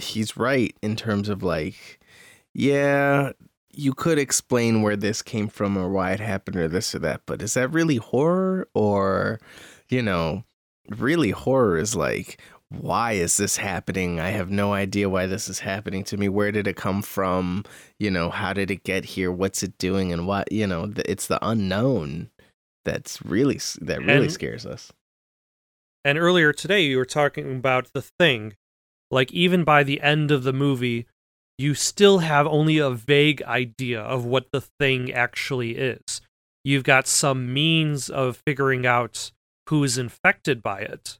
he's right in terms of like, yeah, you could explain where this came from or why it happened or this or that, but is that really horror? Or, really horror is like, why is this happening? I have no idea why this is happening to me. Where did it come from? You know, how did it get here? What's it doing? And what, you know, it's the unknown that really scares us. And earlier today, you were talking about The Thing. Like, even by the end of the movie, you still have only a vague idea of what the thing actually is. You've got some means of figuring out who's infected by it,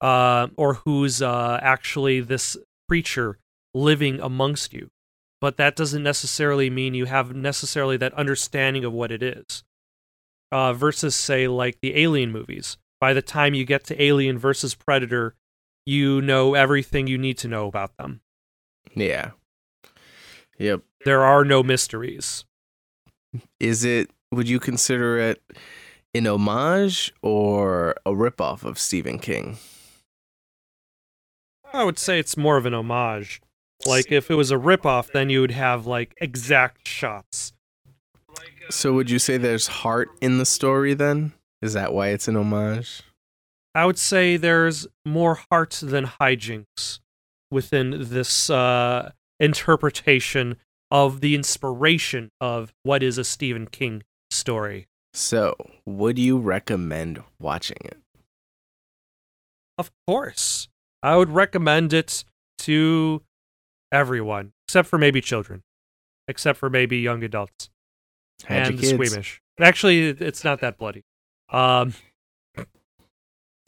or who's actually this creature living amongst you. But that doesn't necessarily mean you have necessarily that understanding of what it is. Versus, say, like the Alien movies. By the time you get to Alien versus Predator, you know everything you need to know about them. Yeah. Yep. There are no mysteries. Is it, would you consider it an homage or a ripoff of Stephen King? I would say it's more of an homage. Like, if it was a ripoff, then you would have, like, exact shots. So would you say there's heart in the story, then? Is that why it's an homage? I would say there's more heart than hijinks within this interpretation of the inspiration of what is a Stephen King story. So, would you recommend watching it? Of course. I would recommend it to everyone, except for maybe children, except for maybe young adults. And the squeamish. Actually, it's not that bloody.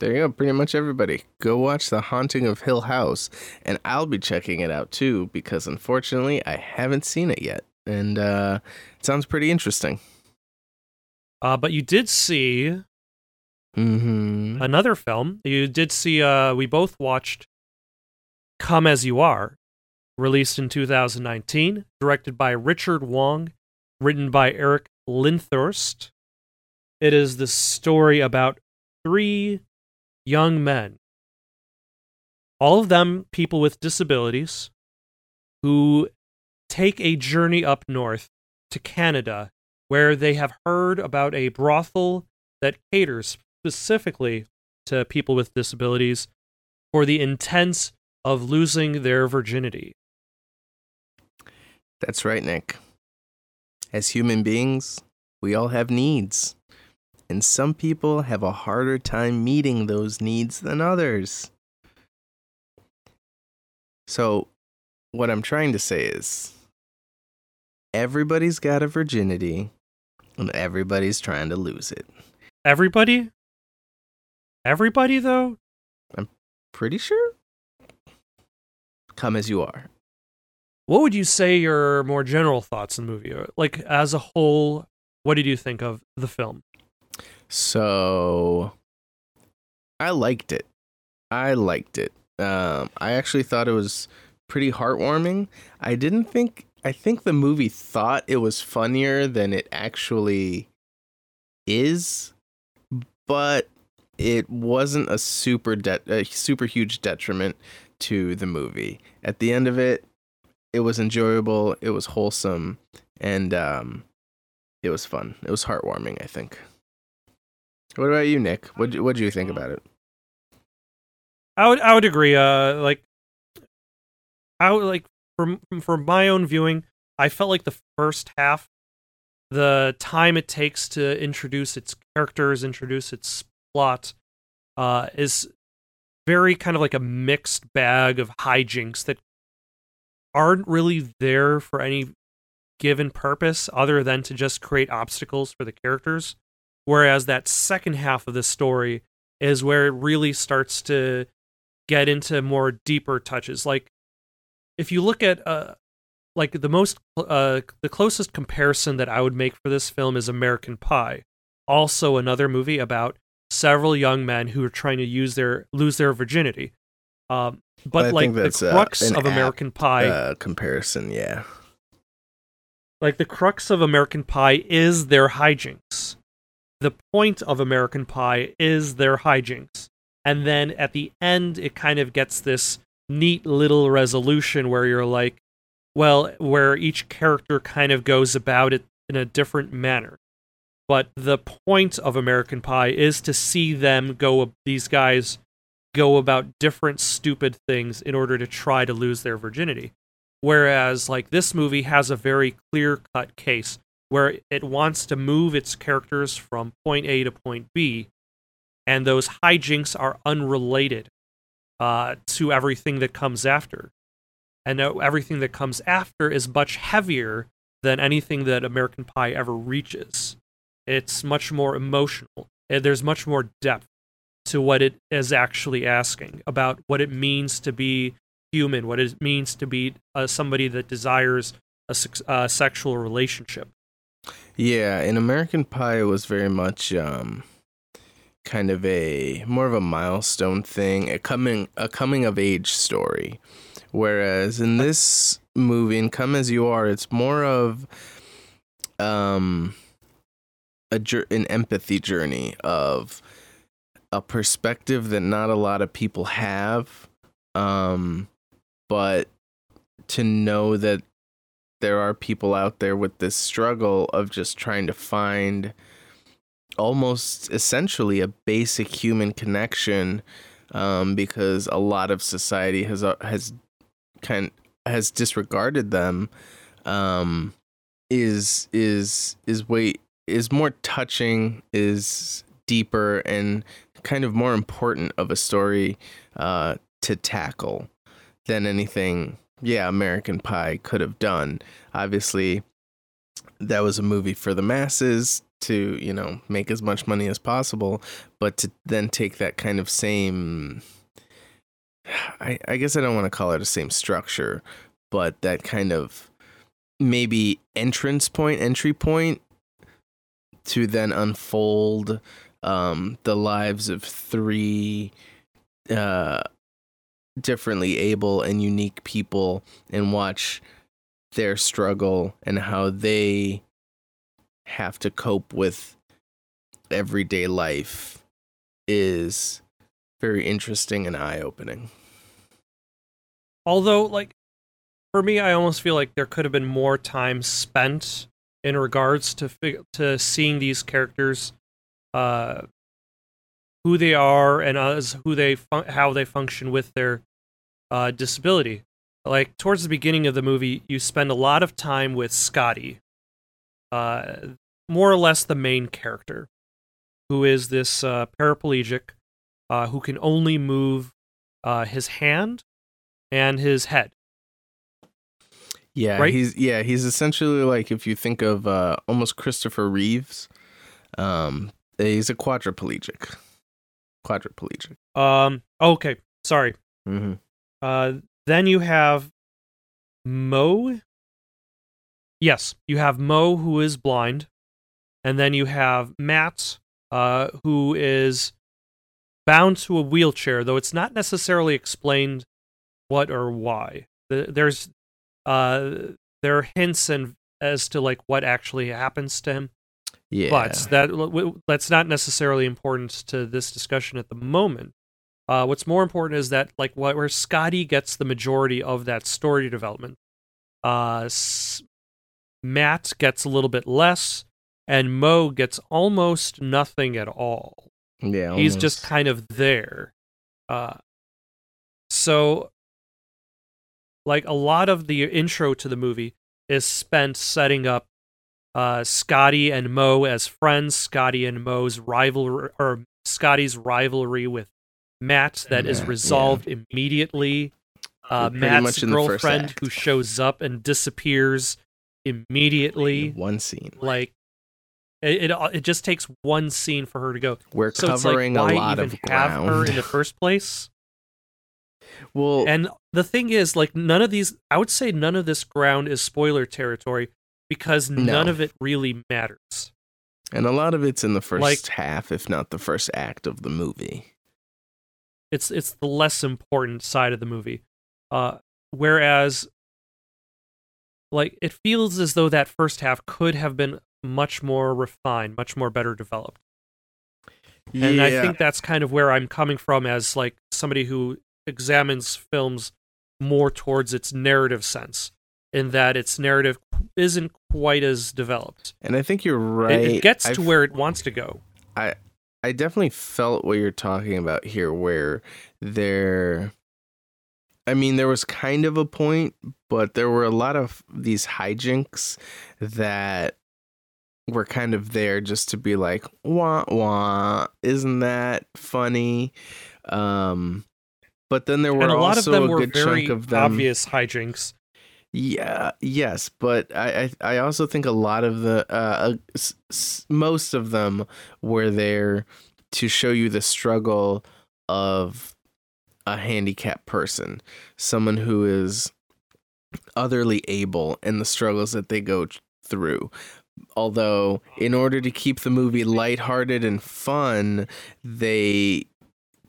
There you go, pretty much everybody. Go watch The Haunting of Hill House, and I'll be checking it out too, because unfortunately I haven't seen it yet, and it sounds pretty interesting. But you did see another film. You did see, we both watched Come As You Are, released in 2019, directed by Richard Wong, written by Eric Linthorst. It is the story about three young men, all of them people with disabilities, who take a journey up north to Canada, where they have heard about a brothel that caters specifically to people with disabilities for the intent of losing their virginity. That's right, Nick. As human beings, we all have needs. And some people have a harder time meeting those needs than others. So, what I'm trying to say is, everybody's got a virginity, and everybody's trying to lose it. Everybody? Everybody, though? I'm pretty sure. Come As You Are. What would you say your more general thoughts on the movie are? Like, as a whole, what did you think of the film? So, I liked it. I actually thought it was pretty heartwarming. I think the movie thought it was funnier than it actually is, but it wasn't a super huge detriment to the movie. At the end of it, it was enjoyable, it was wholesome, and it was fun. It was heartwarming, I think. What about you, Nick? What do you think about it? I would agree. From my own viewing, I felt like the first half, the time it takes to introduce its characters, introduce its plot, is very kind of like a mixed bag of hijinks that aren't really there for any given purpose other than to just create obstacles for the characters. Whereas that second half of the story is where it really starts to get into more deeper touches. Like, if you look at, the closest comparison that I would make for this film is American Pie. Also another movie about several young men who are trying to lose their virginity. But like the crux of American Pie comparison, yeah. Like the crux of American Pie is their hijinks. The point of American Pie is their hijinks. And then at the end, it kind of gets this neat little resolution where you're like, well, where each character kind of goes about it in a different manner. But the point of American Pie is to see these guys go about different stupid things in order to try to lose their virginity. Whereas, like, this movie has a very clear-cut case where it wants to move its characters from point A to point B, and those hijinks are unrelated to everything that comes after. And everything that comes after is much heavier than anything that American Pie ever reaches. It's much more emotional. There's much more depth to what it is actually asking about what it means to be human, what it means to be somebody that desires a sexual relationship. Yeah, in American Pie, it was very much kind of a more of a milestone thing, a coming of age story. Whereas in this movie, in Come As You Are, it's more of an empathy journey of a perspective that not a lot of people have, but to know that there are people out there with this struggle of just trying to find almost essentially a basic human connection, because a lot of society has disregarded them, is more touching, is deeper, and kind of more important of a story to tackle than anything. Yeah, American Pie could have done. Obviously, that was a movie for the masses to, you know, make as much money as possible, but to then take that kind of same, I guess I don't want to call it the same structure, but that kind of maybe entry point to then unfold the lives of three differently able and unique people and watch their struggle and how they have to cope with everyday life is very interesting and eye-opening. Although, like, for me, I almost feel like there could have been more time spent in regards to seeing these characters, who they are and how they function with their disability. Like, towards the beginning of the movie, you spend a lot of time with Scotty, more or less the main character, who is this paraplegic who can only move his hand and his head. Yeah, right? He's essentially like, if you think of almost Christopher Reeves, he's a quadriplegic. Okay. Sorry. Mm-hmm. Then you have Mo. Yes, you have Mo, who is blind, and then you have Matt, who is bound to a wheelchair, though it's not necessarily explained what or why. There are hints as to like what actually happens to him. Yeah, but that's not necessarily important to this discussion at the moment. What's more important is that, like, where Scotty gets the majority of that story development, Matt gets a little bit less, and Mo gets almost nothing at all. Yeah, almost. He's just kind of there. So, like, a lot of the intro to the movie is spent setting up Scotty and Mo as friends, Scotty and Mo's rivalry, or Scotty's rivalry with Matt, that is resolved immediately. Matt's girlfriend, who shows up and disappears immediately. One scene. Like, it just takes one scene for her to go. We're covering a lot of ground. Why even have her in the first place? Well, and the thing is, like, none of this ground is spoiler territory, because none of it really matters. And a lot of it's in the first half, if not the first act of the movie. It's the less important side of the movie. Whereas, like, it feels as though that first half could have been much more refined, much more better developed. Yeah. And I think that's kind of where I'm coming from as, like, somebody who examines films more towards its narrative sense, in that its narrative isn't quite as developed. And I think you're right. It gets to where it wants to go. I I definitely felt what you're talking about here, where there was kind of a point, but there were a lot of these hijinks that were kind of there just to be like, wah, wah, isn't that funny? But then there were also a good chunk of them. Obvious hijinks. Yeah, yes, but I also think a lot of the most of them were there to show you the struggle of a handicapped person, someone who is otherly able, and the struggles that they go through. Although, in order to keep the movie lighthearted and fun, they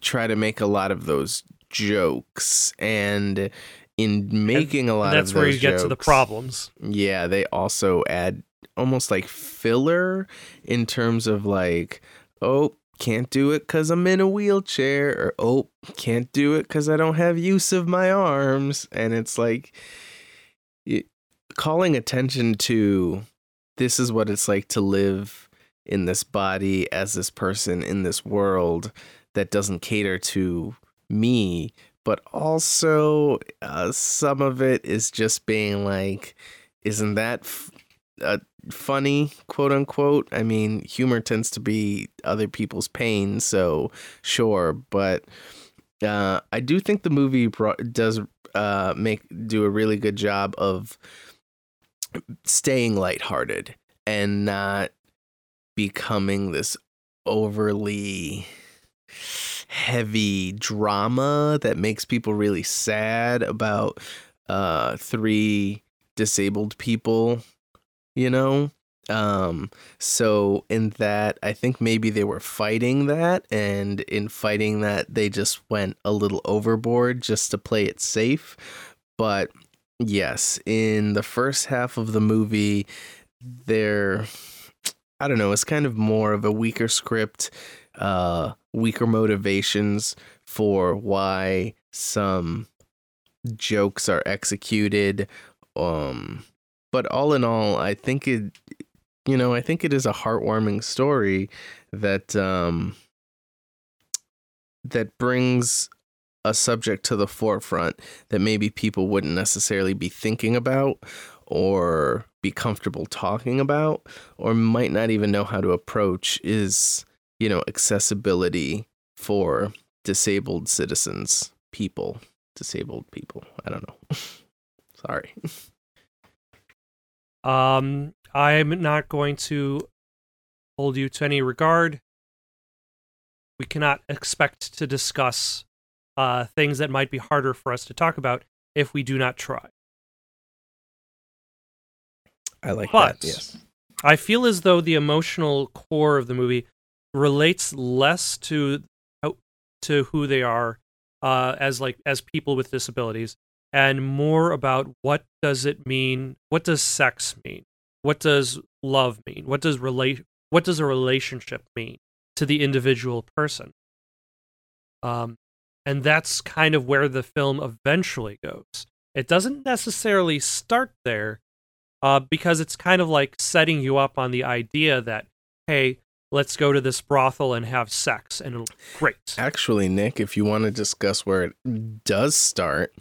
try to make a lot of those jokes, and in making a lot of those jokes, that's where you get to the problems. Yeah, they also add almost like filler in terms of like, oh, can't do it because I'm in a wheelchair, or oh, can't do it because I don't have use of my arms. And it's like calling attention to this is what it's like to live in this body as this person in this world that doesn't cater to me. But also, some of it is just being like, isn't that funny, quote unquote? I mean, humor tends to be other people's pain, so sure. But I do think the movie does a really good job of staying lighthearted and not becoming this overly heavy drama that makes people really sad about three disabled people, you know? So in that, I think maybe they were fighting that, and in fighting that, they just went a little overboard just to play it safe. But yes, in the first half of the movie, it's kind of more of a weaker script, weaker motivations for why some jokes are executed. But all in all, I think it is a heartwarming story that that brings a subject to the forefront that maybe people wouldn't necessarily be thinking about or be comfortable talking about, or might not even know how to approach, is, you know, accessibility for disabled citizens, disabled people. I don't know. Sorry. I'm not going to hold you to any regard. We cannot expect to discuss things that might be harder for us to talk about if we do not try. I like that, yes. I feel as though the emotional core of the movie relates less to who they are as people with disabilities, and more about what does it mean? What does sex mean? What does love mean? What does a relationship mean to the individual person? And that's kind of where the film eventually goes. It doesn't necessarily start there, because it's kind of like setting you up on the idea that, hey, let's go to this brothel and have sex, and it'll be great. Actually, Nick, if you want to discuss where it does start,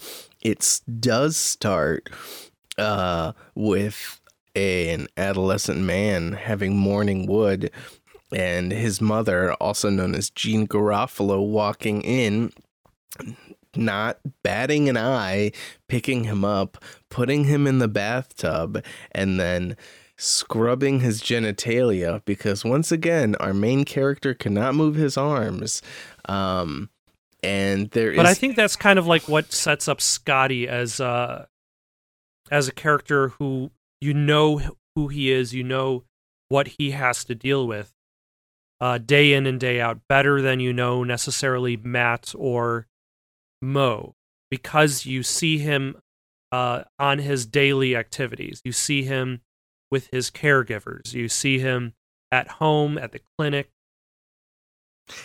with an adolescent man having morning wood, and his mother, also known as Jean Garofalo, walking in, not batting an eye, picking him up, putting him in the bathtub, and then scrubbing his genitalia, because once again our main character cannot move his arms, but I think that's kind of like what sets up Scotty as a character who, you know who he is, you know what he has to deal with day in and day out, better than you know necessarily Matt or Mo, because you see him on his daily activities, you see him with his caregivers, you see him at home, at the clinic.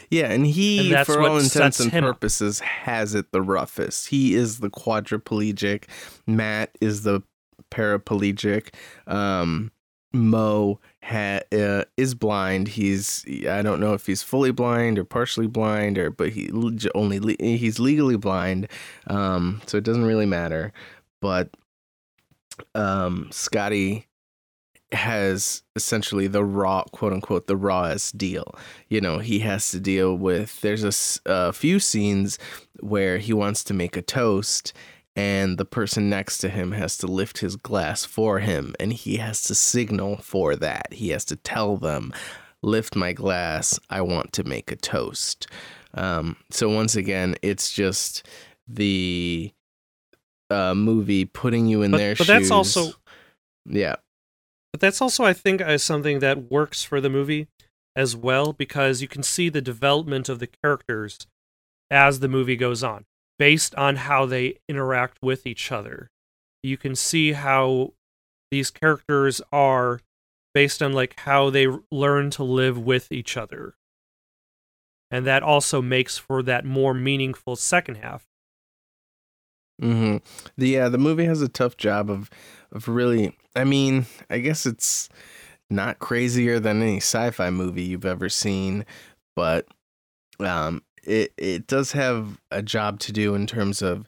Yeah, and he, for all intents and purposes, has it the roughest. He is the quadriplegic. Matt is the paraplegic. Mo is blind. I don't know if he's fully blind or partially blind, but he's legally blind, so it doesn't really matter. But Scotty has essentially the raw, quote unquote, the rawest deal. You know, he has to deal with, there's a few scenes where he wants to make a toast and the person next to him has to lift his glass for him, and he has to signal for that. He has to tell them, lift my glass, I want to make a toast. So once again, it's just the movie putting you in their shoes. But that's also, I think, is something that works for the movie as well, because you can see the development of the characters as the movie goes on, based on how they interact with each other. You can see how these characters are based on like how they learn to live with each other. And that also makes for that more meaningful second half. Mm-hmm. The movie has a tough job of really, I mean, I guess it's not crazier than any sci-fi movie you've ever seen, but it does have a job to do in terms of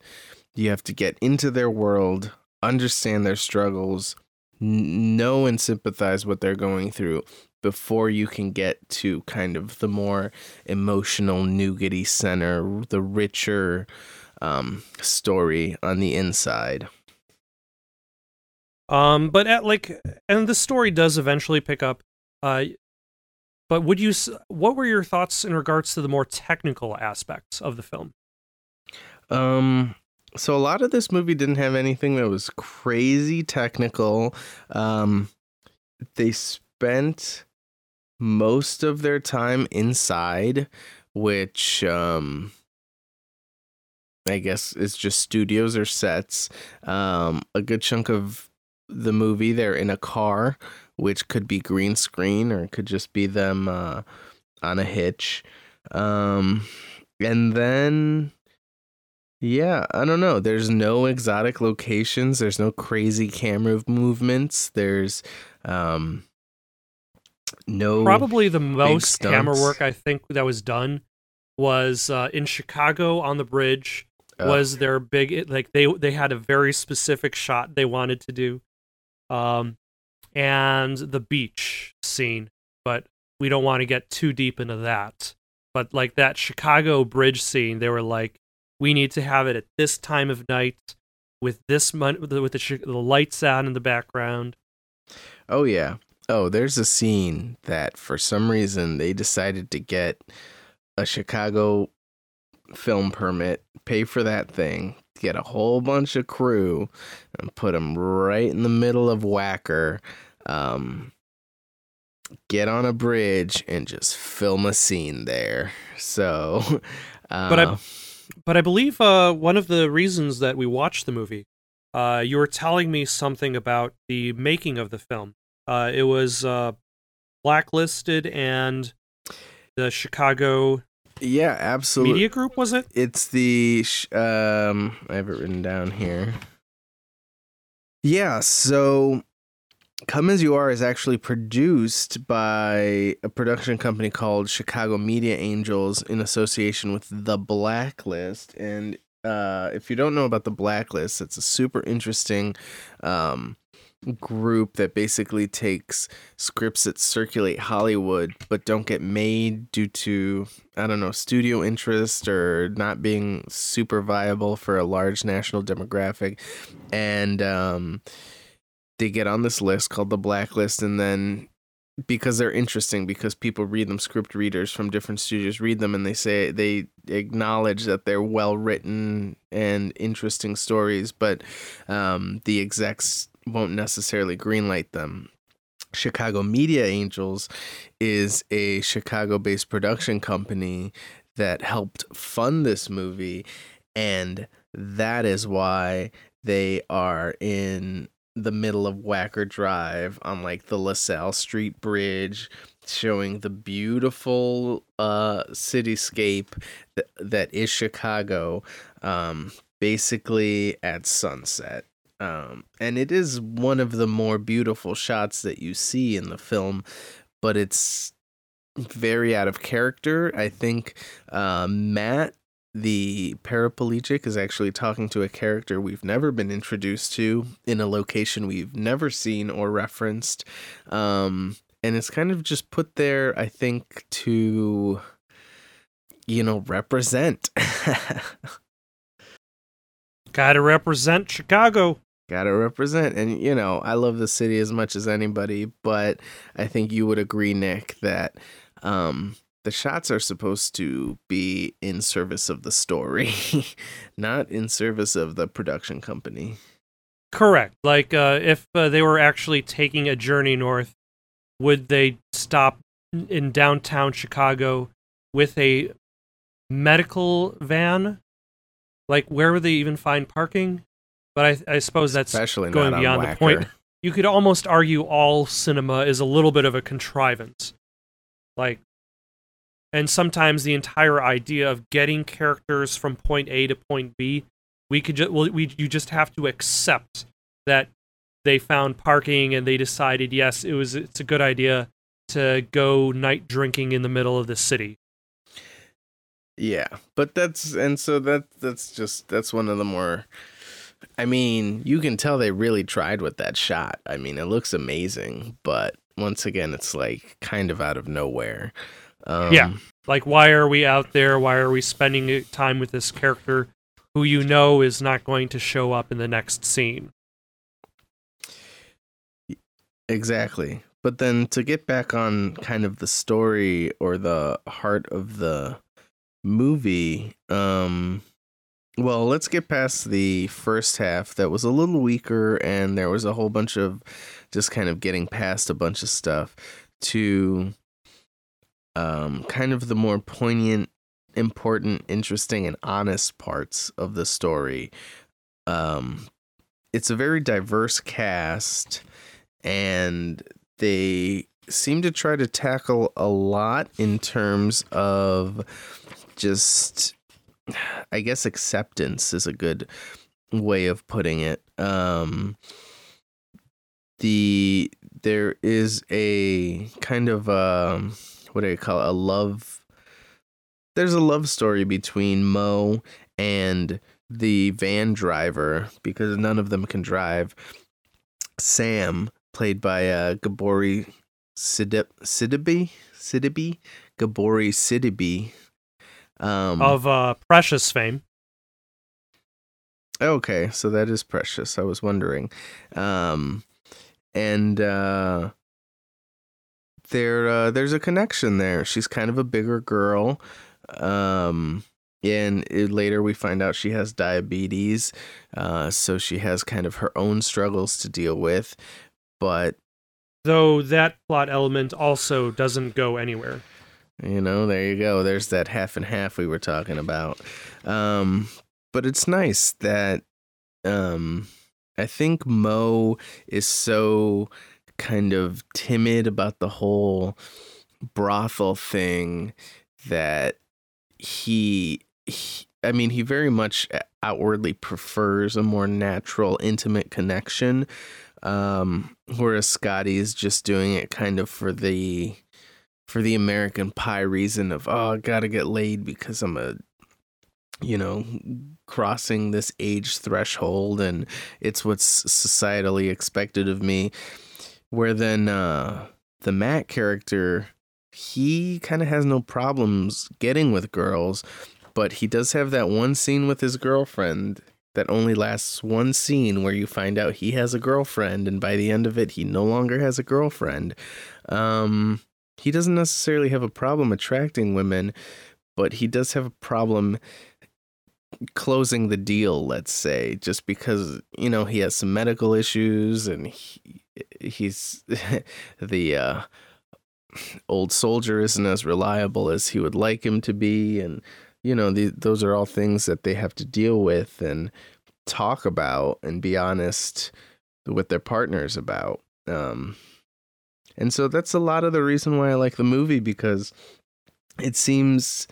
you have to get into their world, understand their struggles, know and sympathize what they're going through before you can get to kind of the more emotional, nougaty center, the richer story on the inside. And the story does eventually pick up. But what were your thoughts in regards to the more technical aspects of the film? So a lot of this movie didn't have anything that was crazy technical. They spent most of their time inside, which I guess is just studios or sets. A good chunk of the movie, they're in a car, which could be green screen or it could just be them on a hitch. And then, yeah, I don't know. There's no exotic locations. There's no crazy camera movements. There's no... Probably the most camera work I think that was done was in Chicago on the bridge. Was their big... Like, they had a very specific shot they wanted to do. And the beach scene, but we don't want to get too deep into that. But like that Chicago bridge scene, they were like, we need to have it at this time of night with this with the lights on in the background. Oh yeah. Oh, there's a scene that for some reason they decided to get a Chicago film permit, pay for that thing, get a whole bunch of crew and put them right in the middle of Wacker, get on a bridge and just film a scene there. So, but I believe one of the reasons that we watched the movie, you were telling me something about the making of the film. It was blacklisted and the Chicago... Yeah, absolutely. Media Group, was it? It's the, I have it written down here. Yeah, so Come As You Are is actually produced by a production company called Chicago Media Angels in association with The Blacklist. And if you don't know about The Blacklist, it's a super interesting group that basically takes scripts that circulate Hollywood but don't get made due to, I don't know, studio interest or not being super viable for a large national demographic. And they get on this list called The Blacklist, and then because they're interesting, because people read them, script readers from different studios read them, and they say they acknowledge that they're well-written and interesting stories, but the execs won't necessarily greenlight them. Chicago Media Angels is a Chicago-based production company that helped fund this movie, and that is why they are in the middle of Wacker Drive on like the LaSalle Street Bridge, showing the beautiful cityscape that is Chicago, basically at sunset. And it is one of the more beautiful shots that you see in the film, but it's very out of character. I think Matt, the paraplegic, is actually talking to a character we've never been introduced to in a location we've never seen or referenced. And it's kind of just put there, I think, to, you know, represent. Gotta represent Chicago. Gotta represent. And, you know, I love the city as much as anybody, but I think you would agree, Nick, that the shots are supposed to be in service of the story, not in service of the production company. Correct. Like, if they were actually taking a journey north, would they stop in downtown Chicago with a medical van? Like, where would they even find parking? But I suppose that's especially going beyond the point. You could almost argue all cinema is a little bit of a contrivance. Like, and sometimes the entire idea of getting characters from point A to point B, you just have to accept that they found parking and they decided, yes, it's a good idea to go night drinking in the middle of the city. Yeah, but that's one of the more, I mean, you can tell they really tried with that shot. I mean, it looks amazing, but once again, it's like kind of out of nowhere. Yeah, like, why are we out there? Why are we spending time with this character who you know is not going to show up in the next scene? Exactly. But then to get back on kind of the story or the heart of the movie, well, let's get past the first half that was a little weaker, and there was a whole bunch of just kind of getting past a bunch of stuff to kind of the more poignant, important, interesting, and honest parts of the story. It's a very diverse cast, and they seem to try to tackle a lot in terms of just, I guess, acceptance is a good way of putting it. There is a kind of a love. There's a love story between Mo and the van driver, because none of them can drive. Sam, played by Gabori Sidibe, Gabori Sidibe. Of Precious fame. Okay, so that is Precious. I was wondering. And there's a connection there. She's kind of a bigger girl. And later we find out she has diabetes. So she has kind of her own struggles to deal with. But though that plot element also doesn't go anywhere. You know, there you go. There's that half and half we were talking about. But it's nice that I think Mo is so kind of timid about the whole brothel thing that he very much outwardly prefers a more natural, intimate connection, whereas Scotty is just doing it kind of for the American Pie reason of, oh, I gotta get laid because I'm crossing this age threshold and it's what's societally expected of me. Where then the Matt character, he kind of has no problems getting with girls, but he does have that one scene with his girlfriend that only lasts one scene where you find out he has a girlfriend, and by the end of it, he no longer has a girlfriend. He doesn't necessarily have a problem attracting women, but he does have a problem closing the deal, let's say, just because, you know, he has some medical issues and he's the old soldier isn't as reliable as he would like him to be. And, you know, those are all things that they have to deal with and talk about and be honest with their partners about. And so that's a lot of the reason why I like the movie, because it seems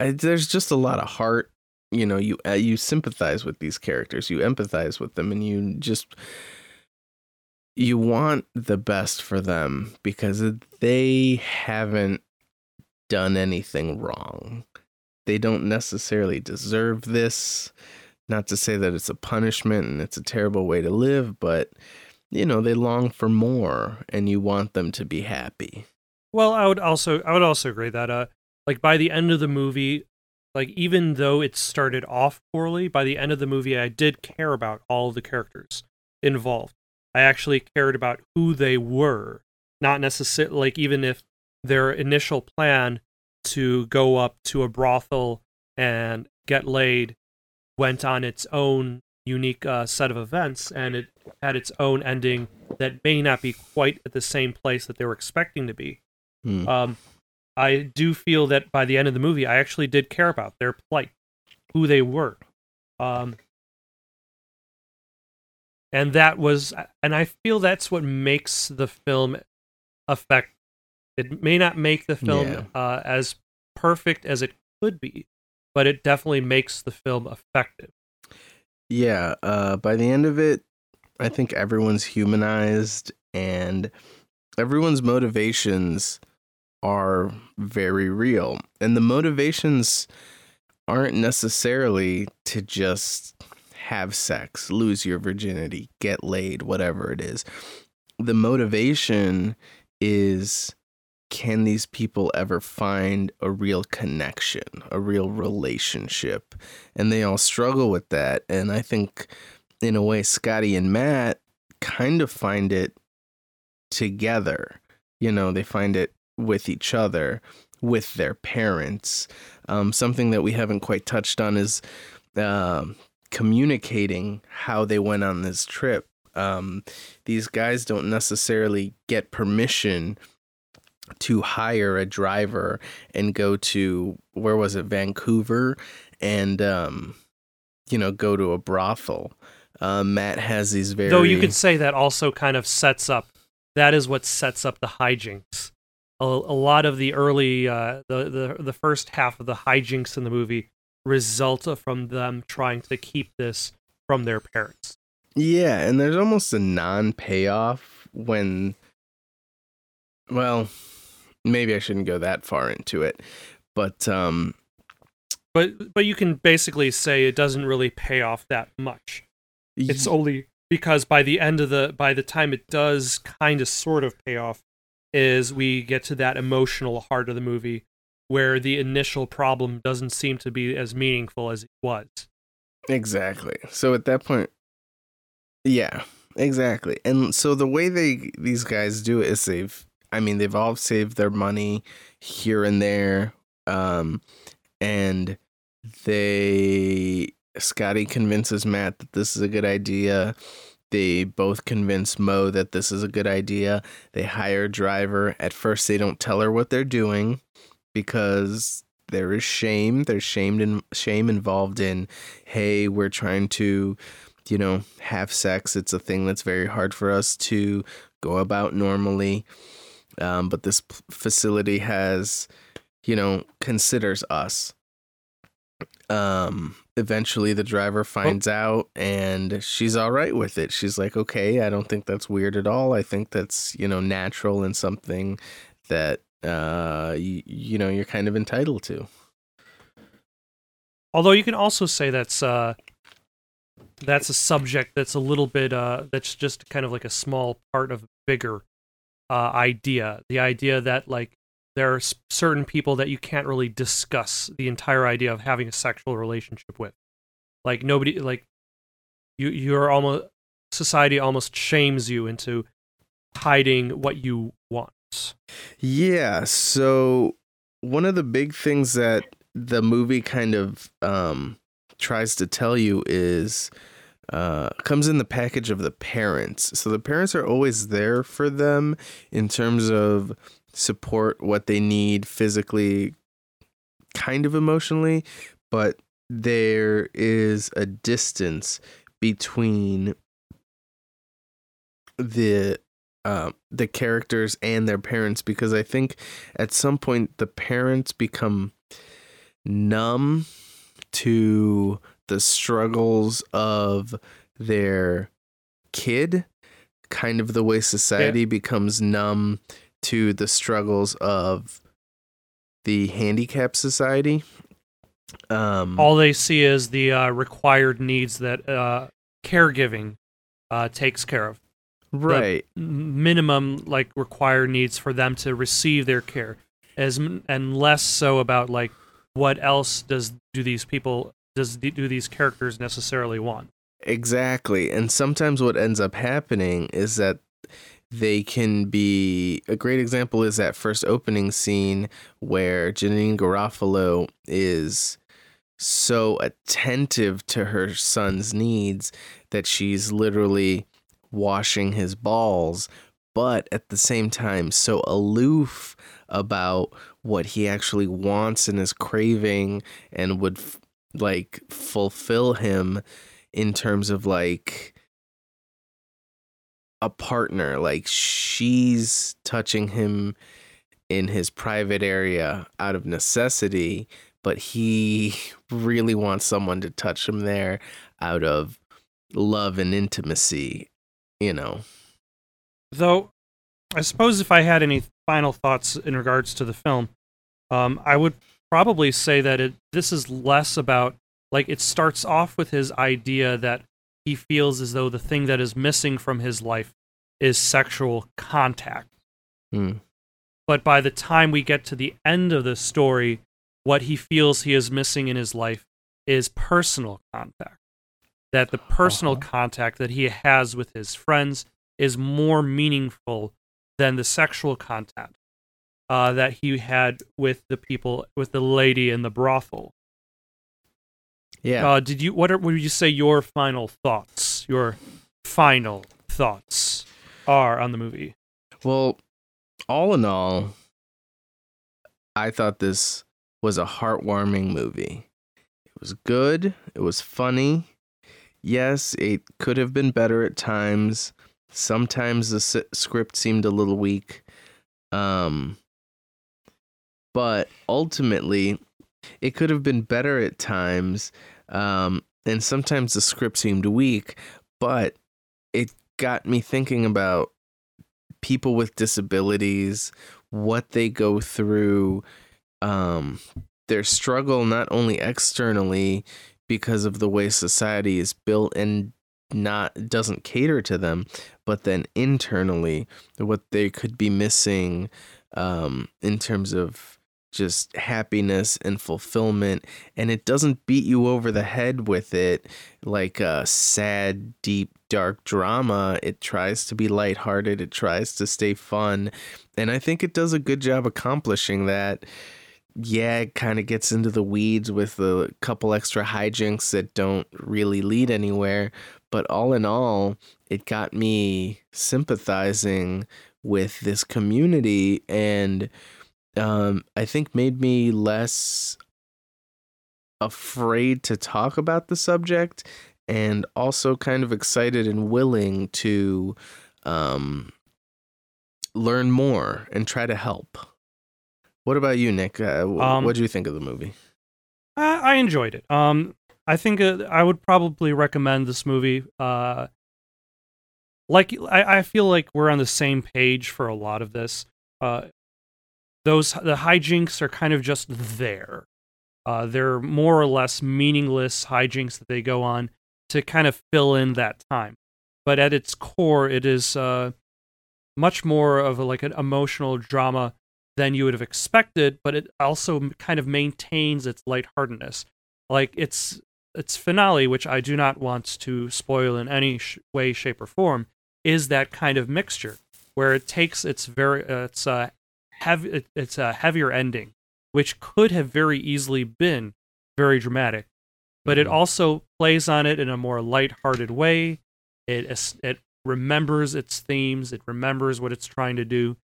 there's just a lot of heart you know, you sympathize with these characters, you empathize with them, and you just, you want the best for them because they haven't done anything wrong. They don't necessarily deserve this. Not to say that it's a punishment and it's a terrible way to live, but, you know, they long for more and you want them to be happy. Well, I would also agree that, like, by the end of the movie, like, even though it started off poorly, by the end of the movie, I did care about all the characters involved. I actually cared about who they were, not necessarily, like, even if their initial plan to go up to a brothel and get laid went on its own unique set of events, and it had its own ending that may not be quite at the same place that they were expecting to be. Mm. I do feel that by the end of the movie, I actually did care about their plight, who they were. And that was, and I feel that's what makes the film affect. It may not make the film as perfect as it could be, but it definitely makes the film effective. Yeah, by the end of it, I think everyone's humanized and everyone's motivations are very real. And the motivations aren't necessarily to just have sex, lose your virginity, get laid, whatever it is. The motivation is, can these people ever find a real connection, a real relationship? And they all struggle with that. And I think, in a way, Scotty and Matt kind of find it together. You know, they find it with each other, with their parents. Something that we haven't quite touched on is communicating how they went on this trip. These guys don't necessarily get permission to hire a driver and go to, where was it, Vancouver, and, you know, go to a brothel. Matt has these very... Though you could say that also kind of sets up, that is what sets up the hijinks. A lot of the early, the first half of the hijinks in the movie result from them trying to keep this from their parents. Yeah, and there's almost a non-payoff when... Well... Maybe I shouldn't go that far into it, but you can basically say it doesn't really pay off that much. It's only because by the time it does kind of sort of pay off is we get to that emotional heart of the movie where the initial problem doesn't seem to be as meaningful as it was. Exactly. So at that point, yeah, exactly. And so the way these guys do it is they've all saved their money here and there. And Scotty convinces Matt that this is a good idea. They both convince Mo that this is a good idea. They hire a driver. At first, they don't tell her what they're doing because there is shame. There's shame involved in, hey, we're trying to, you know, have sex. It's a thing that's very hard for us to go about normally. But this facility has, you know, considers us. Eventually the driver finds out and she's all right with it. She's like, okay, I don't think that's weird at all. I think that's, you know, natural and something that, you know, you're kind of entitled to. Although you can also say that's a subject that's a little bit, that's just kind of like a small part of bigger idea. The idea that, like, there are certain people that you can't really discuss the entire idea of having a sexual relationship with. Like, nobody, like, you're almost, society almost shames you into hiding what you want. Yeah, so one of the big things that the movie kind of tries to tell you is, comes in the package of the parents. So the parents are always there for them in terms of support, what they need physically, kind of emotionally, but there is a distance between the characters and their parents, because I think at some point the parents become numb to the struggles of their kid, kind of the way society becomes numb to the struggles of the handicapped society. All they see is the required needs that caregiving takes care of. Right. The minimum, like, required needs for them to receive their care, and less so about, like, what else do these characters necessarily want. Exactly. And sometimes what ends up happening is that they can be... A great example is that first opening scene where Janine Garofalo is so attentive to her son's needs that she's literally washing his balls, but at the same time so aloof about what he actually wants and is craving and would, like, fulfill him in terms of, like, a partner. Like, she's touching him in his private area out of necessity, but he really wants someone to touch him there out of love and intimacy, you know. Though, I suppose if I had any final thoughts in regards to the film, I would probably say that this is less about, like, it starts off with his idea that he feels as though the thing that is missing from his life is sexual contact. Mm. But by the time we get to the end of the story, what he feels he is missing in his life is personal contact. That the personal contact that he has with his friends is more meaningful than the sexual contact that he had with the people, with the lady in the brothel. Yeah. Would you say your final thoughts? Your final thoughts are on the movie. Well, all in all, I thought this was a heartwarming movie. It was good. It was funny. Yes, it could have been better at times. Sometimes the script seemed a little weak. But ultimately, it could have been better at times. And sometimes the script seemed weak, but it got me thinking about people with disabilities, what they go through, their struggle, not only externally because of the way society is built and doesn't cater to them, but then internally, what they could be missing in terms of just happiness and fulfillment. And it doesn't beat you over the head with it like a sad, deep, dark drama. It tries to be lighthearted. It tries to stay fun. And I think it does a good job accomplishing that. Yeah, it kind of gets into the weeds with a couple extra hijinks that don't really lead anywhere. But all in all, it got me sympathizing with this community, and I think made me less afraid to talk about the subject, and also kind of excited and willing to learn more and try to help. What about you, Nick? What did you think of the movie? I enjoyed it. I think I would probably recommend this movie. I feel like we're on the same page for a lot of this. The hijinks are kind of just there. They're more or less meaningless hijinks that they go on to kind of fill in that time. But at its core, it is much more of an emotional drama than you would have expected, but it also kind of maintains its lightheartedness. Like, its finale, which I do not want to spoil in any way, shape, or form, is that kind of mixture where it takes its heavier ending, which could have very easily been very dramatic, but it also plays on it in a more lighthearted way. It remembers its themes, it remembers what it's trying to do,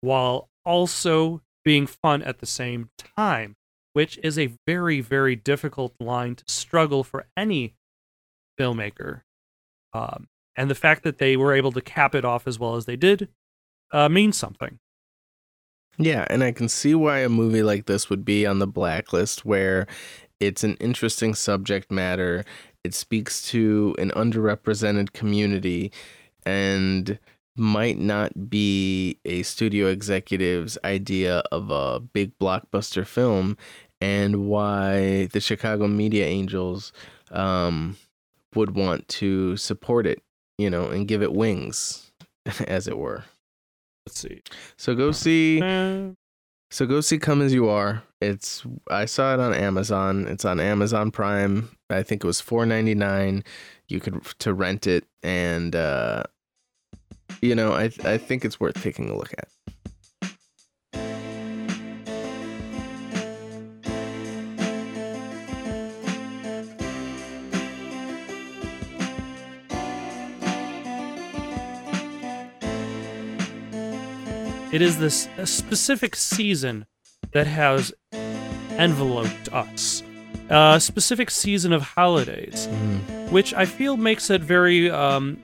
while also being fun at the same time, which is a very, very difficult line to struggle for any filmmaker. And the fact that they were able to cap it off as well as they did means something. Yeah, and I can see why a movie like this would be on the blacklist, where It's an interesting subject matter. It speaks to an underrepresented community and might not be a studio executive's idea of a big blockbuster film, and why the Chicago Media Angels would want to support it, you know, and give it wings, as it were. Let's see. So go see Come As You Are. I saw it on Amazon. It's on Amazon Prime. I think it was $4.99. You could to rent it, and you know, I think it's worth taking a look at. It is this specific season that has enveloped us. A specific season of holidays, which I feel makes it very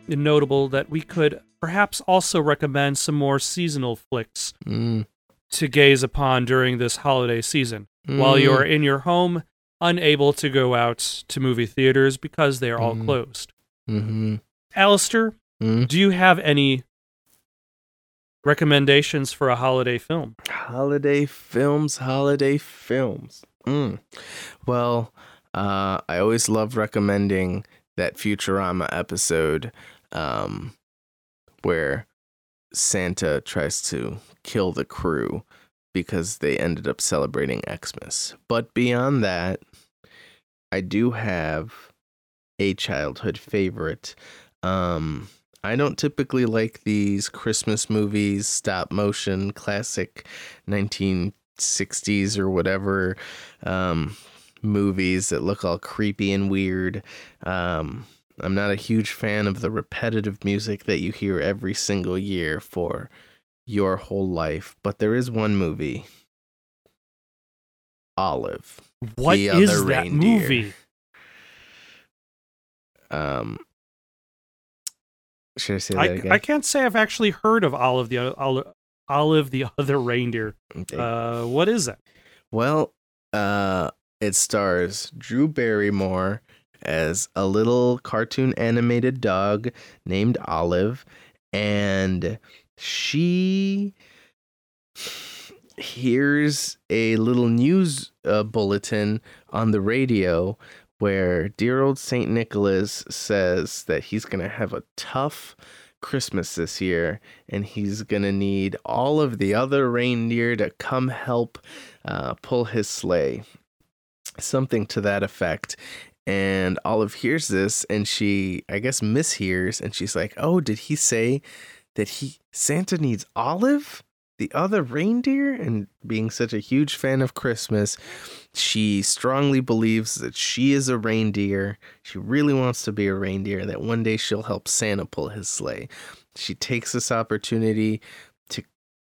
notable that we could perhaps also recommend some more seasonal flicks to gaze upon during this holiday season while you're in your home, unable to go out to movie theaters because they are all closed. Mm-hmm. Alistair, do you have any recommendations for a holiday film? Holiday films. Well, I always love recommending that Futurama episode where Santa tries to kill the crew because they ended up celebrating Xmas. But beyond that, I do have a childhood favorite. I don't typically like these Christmas movies, stop motion, classic 1960s or whatever movies that look all creepy and weird. I'm not a huge fan of the repetitive music that you hear every single year for your whole life. But there is one movie, Olive. What is that movie? Should I say that again? I can't say I've actually heard of Olive the Other Reindeer. Okay. What is that? Well, it stars Drew Barrymore as a little cartoon animated dog named Olive, and she hears a little news bulletin on the radio where dear old St. Nicholas says that he's going to have a tough Christmas this year, and he's going to need all of the other reindeer to come help pull his sleigh. Something to that effect. And Olive hears this, and she, I guess, mishears, and she's like, oh, did he say that Santa needs Olive, the other reindeer? And being such a huge fan of Christmas, she strongly believes that she is a reindeer. She really wants to be a reindeer, that one day she'll help Santa pull his sleigh. She takes this opportunity to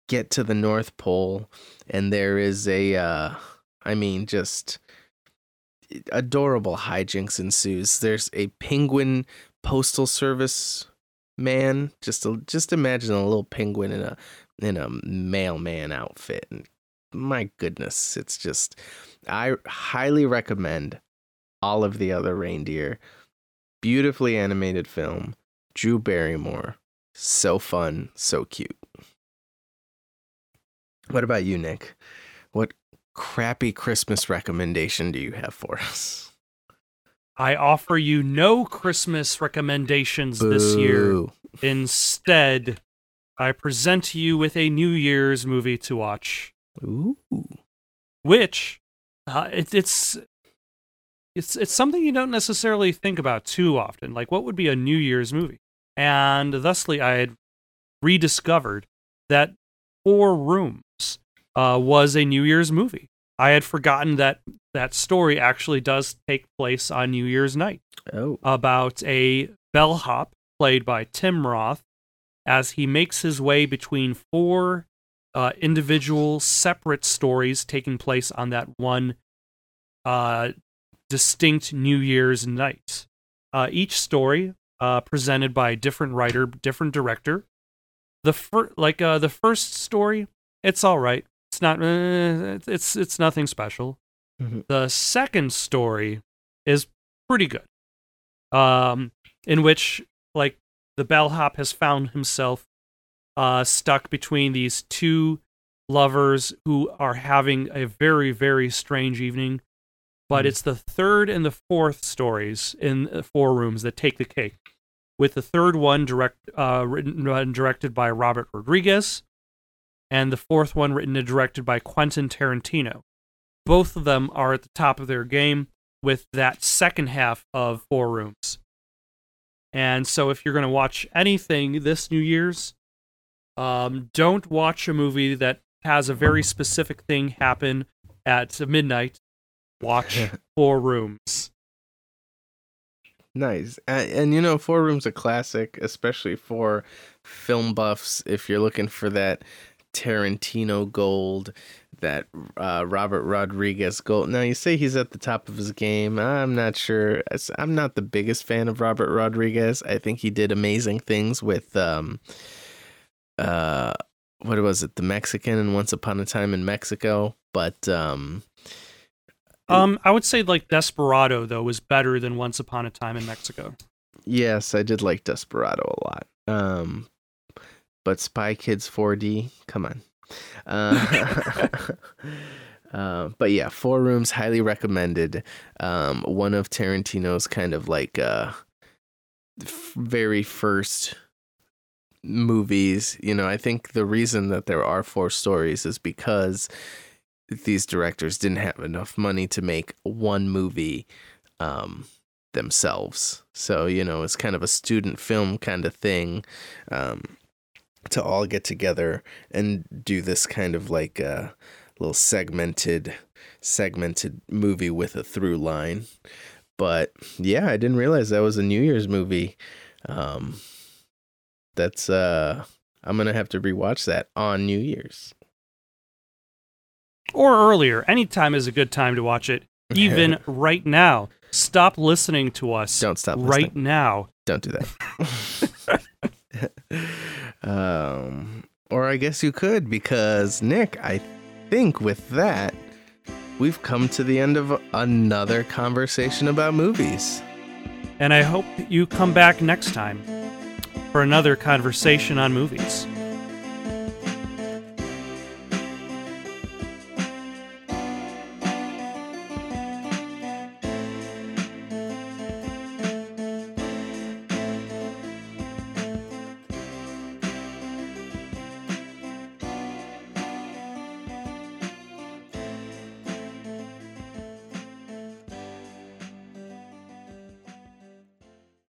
get to the North Pole, and there is just adorable hijinks ensues. There's a penguin postal service man. Just imagine a little penguin in a mailman outfit. And my goodness, it's just, I highly recommend All of the Other Reindeer. Beautifully animated film. Drew Barrymore. So fun, so cute. What about you, Nick? What crappy Christmas recommendation do you have for us? I offer you no Christmas recommendations this year. Instead, I present you with a New Year's movie to watch. Ooh. Which it's something you don't necessarily think about too often. Like, what would be a New Year's movie? And thusly, I had rediscovered that Four Rooms was a New Year's movie. I had forgotten that story actually does take place on New Year's night. Oh. About a bellhop played by Tim Roth as he makes his way between four individual separate stories taking place on that one distinct New Year's night. Each story presented by a different writer, different director. The first story, it's all right. It's not. It's nothing special. Mm-hmm. The second story is pretty good, in which like the bellhop has found himself stuck between these two lovers who are having a very, very strange evening. But it's the third and the fourth stories in Four Rooms that take the cake, with the third one written and directed by Robert Rodriguez, and the fourth one written and directed by Quentin Tarantino. Both of them are at the top of their game with that second half of Four Rooms. And so if you're going to watch anything this New Year's, don't watch a movie that has a very specific thing happen at midnight. Watch Four Rooms. Nice. And you know, Four Rooms a classic, especially for film buffs. If you're looking for that Tarantino gold, that Robert Rodriguez gold. Now, you say he's at the top of his game. I'm not sure. I'm not the biggest fan of Robert Rodriguez. I think he did amazing things with what was it? The Mexican and Once Upon a Time in Mexico. But I would say like Desperado though was better than Once Upon a Time in Mexico. Yes, I did like Desperado a lot. But Spy Kids 4D, come on. But yeah, Four Rooms, highly recommended. One of Tarantino's kind of like very first movies. You know, I think the reason that there are four stories is because these directors didn't have enough money to make one movie themselves. So, you know, it's kind of a student film kind of thing to all get together and do this kind of like a little segmented movie with a through line. But yeah, I didn't realize that was a New Year's movie. That's I'm going to have to rewatch that on New Year's. Or earlier. Anytime is a good time to watch it. Even right now. Stop listening to us. Don't stop listening. Right now. Don't do that. Or I guess you could, because, Nick, I think with that, we've come to the end of another conversation about movies. And I hope you come back next time for another conversation on movies.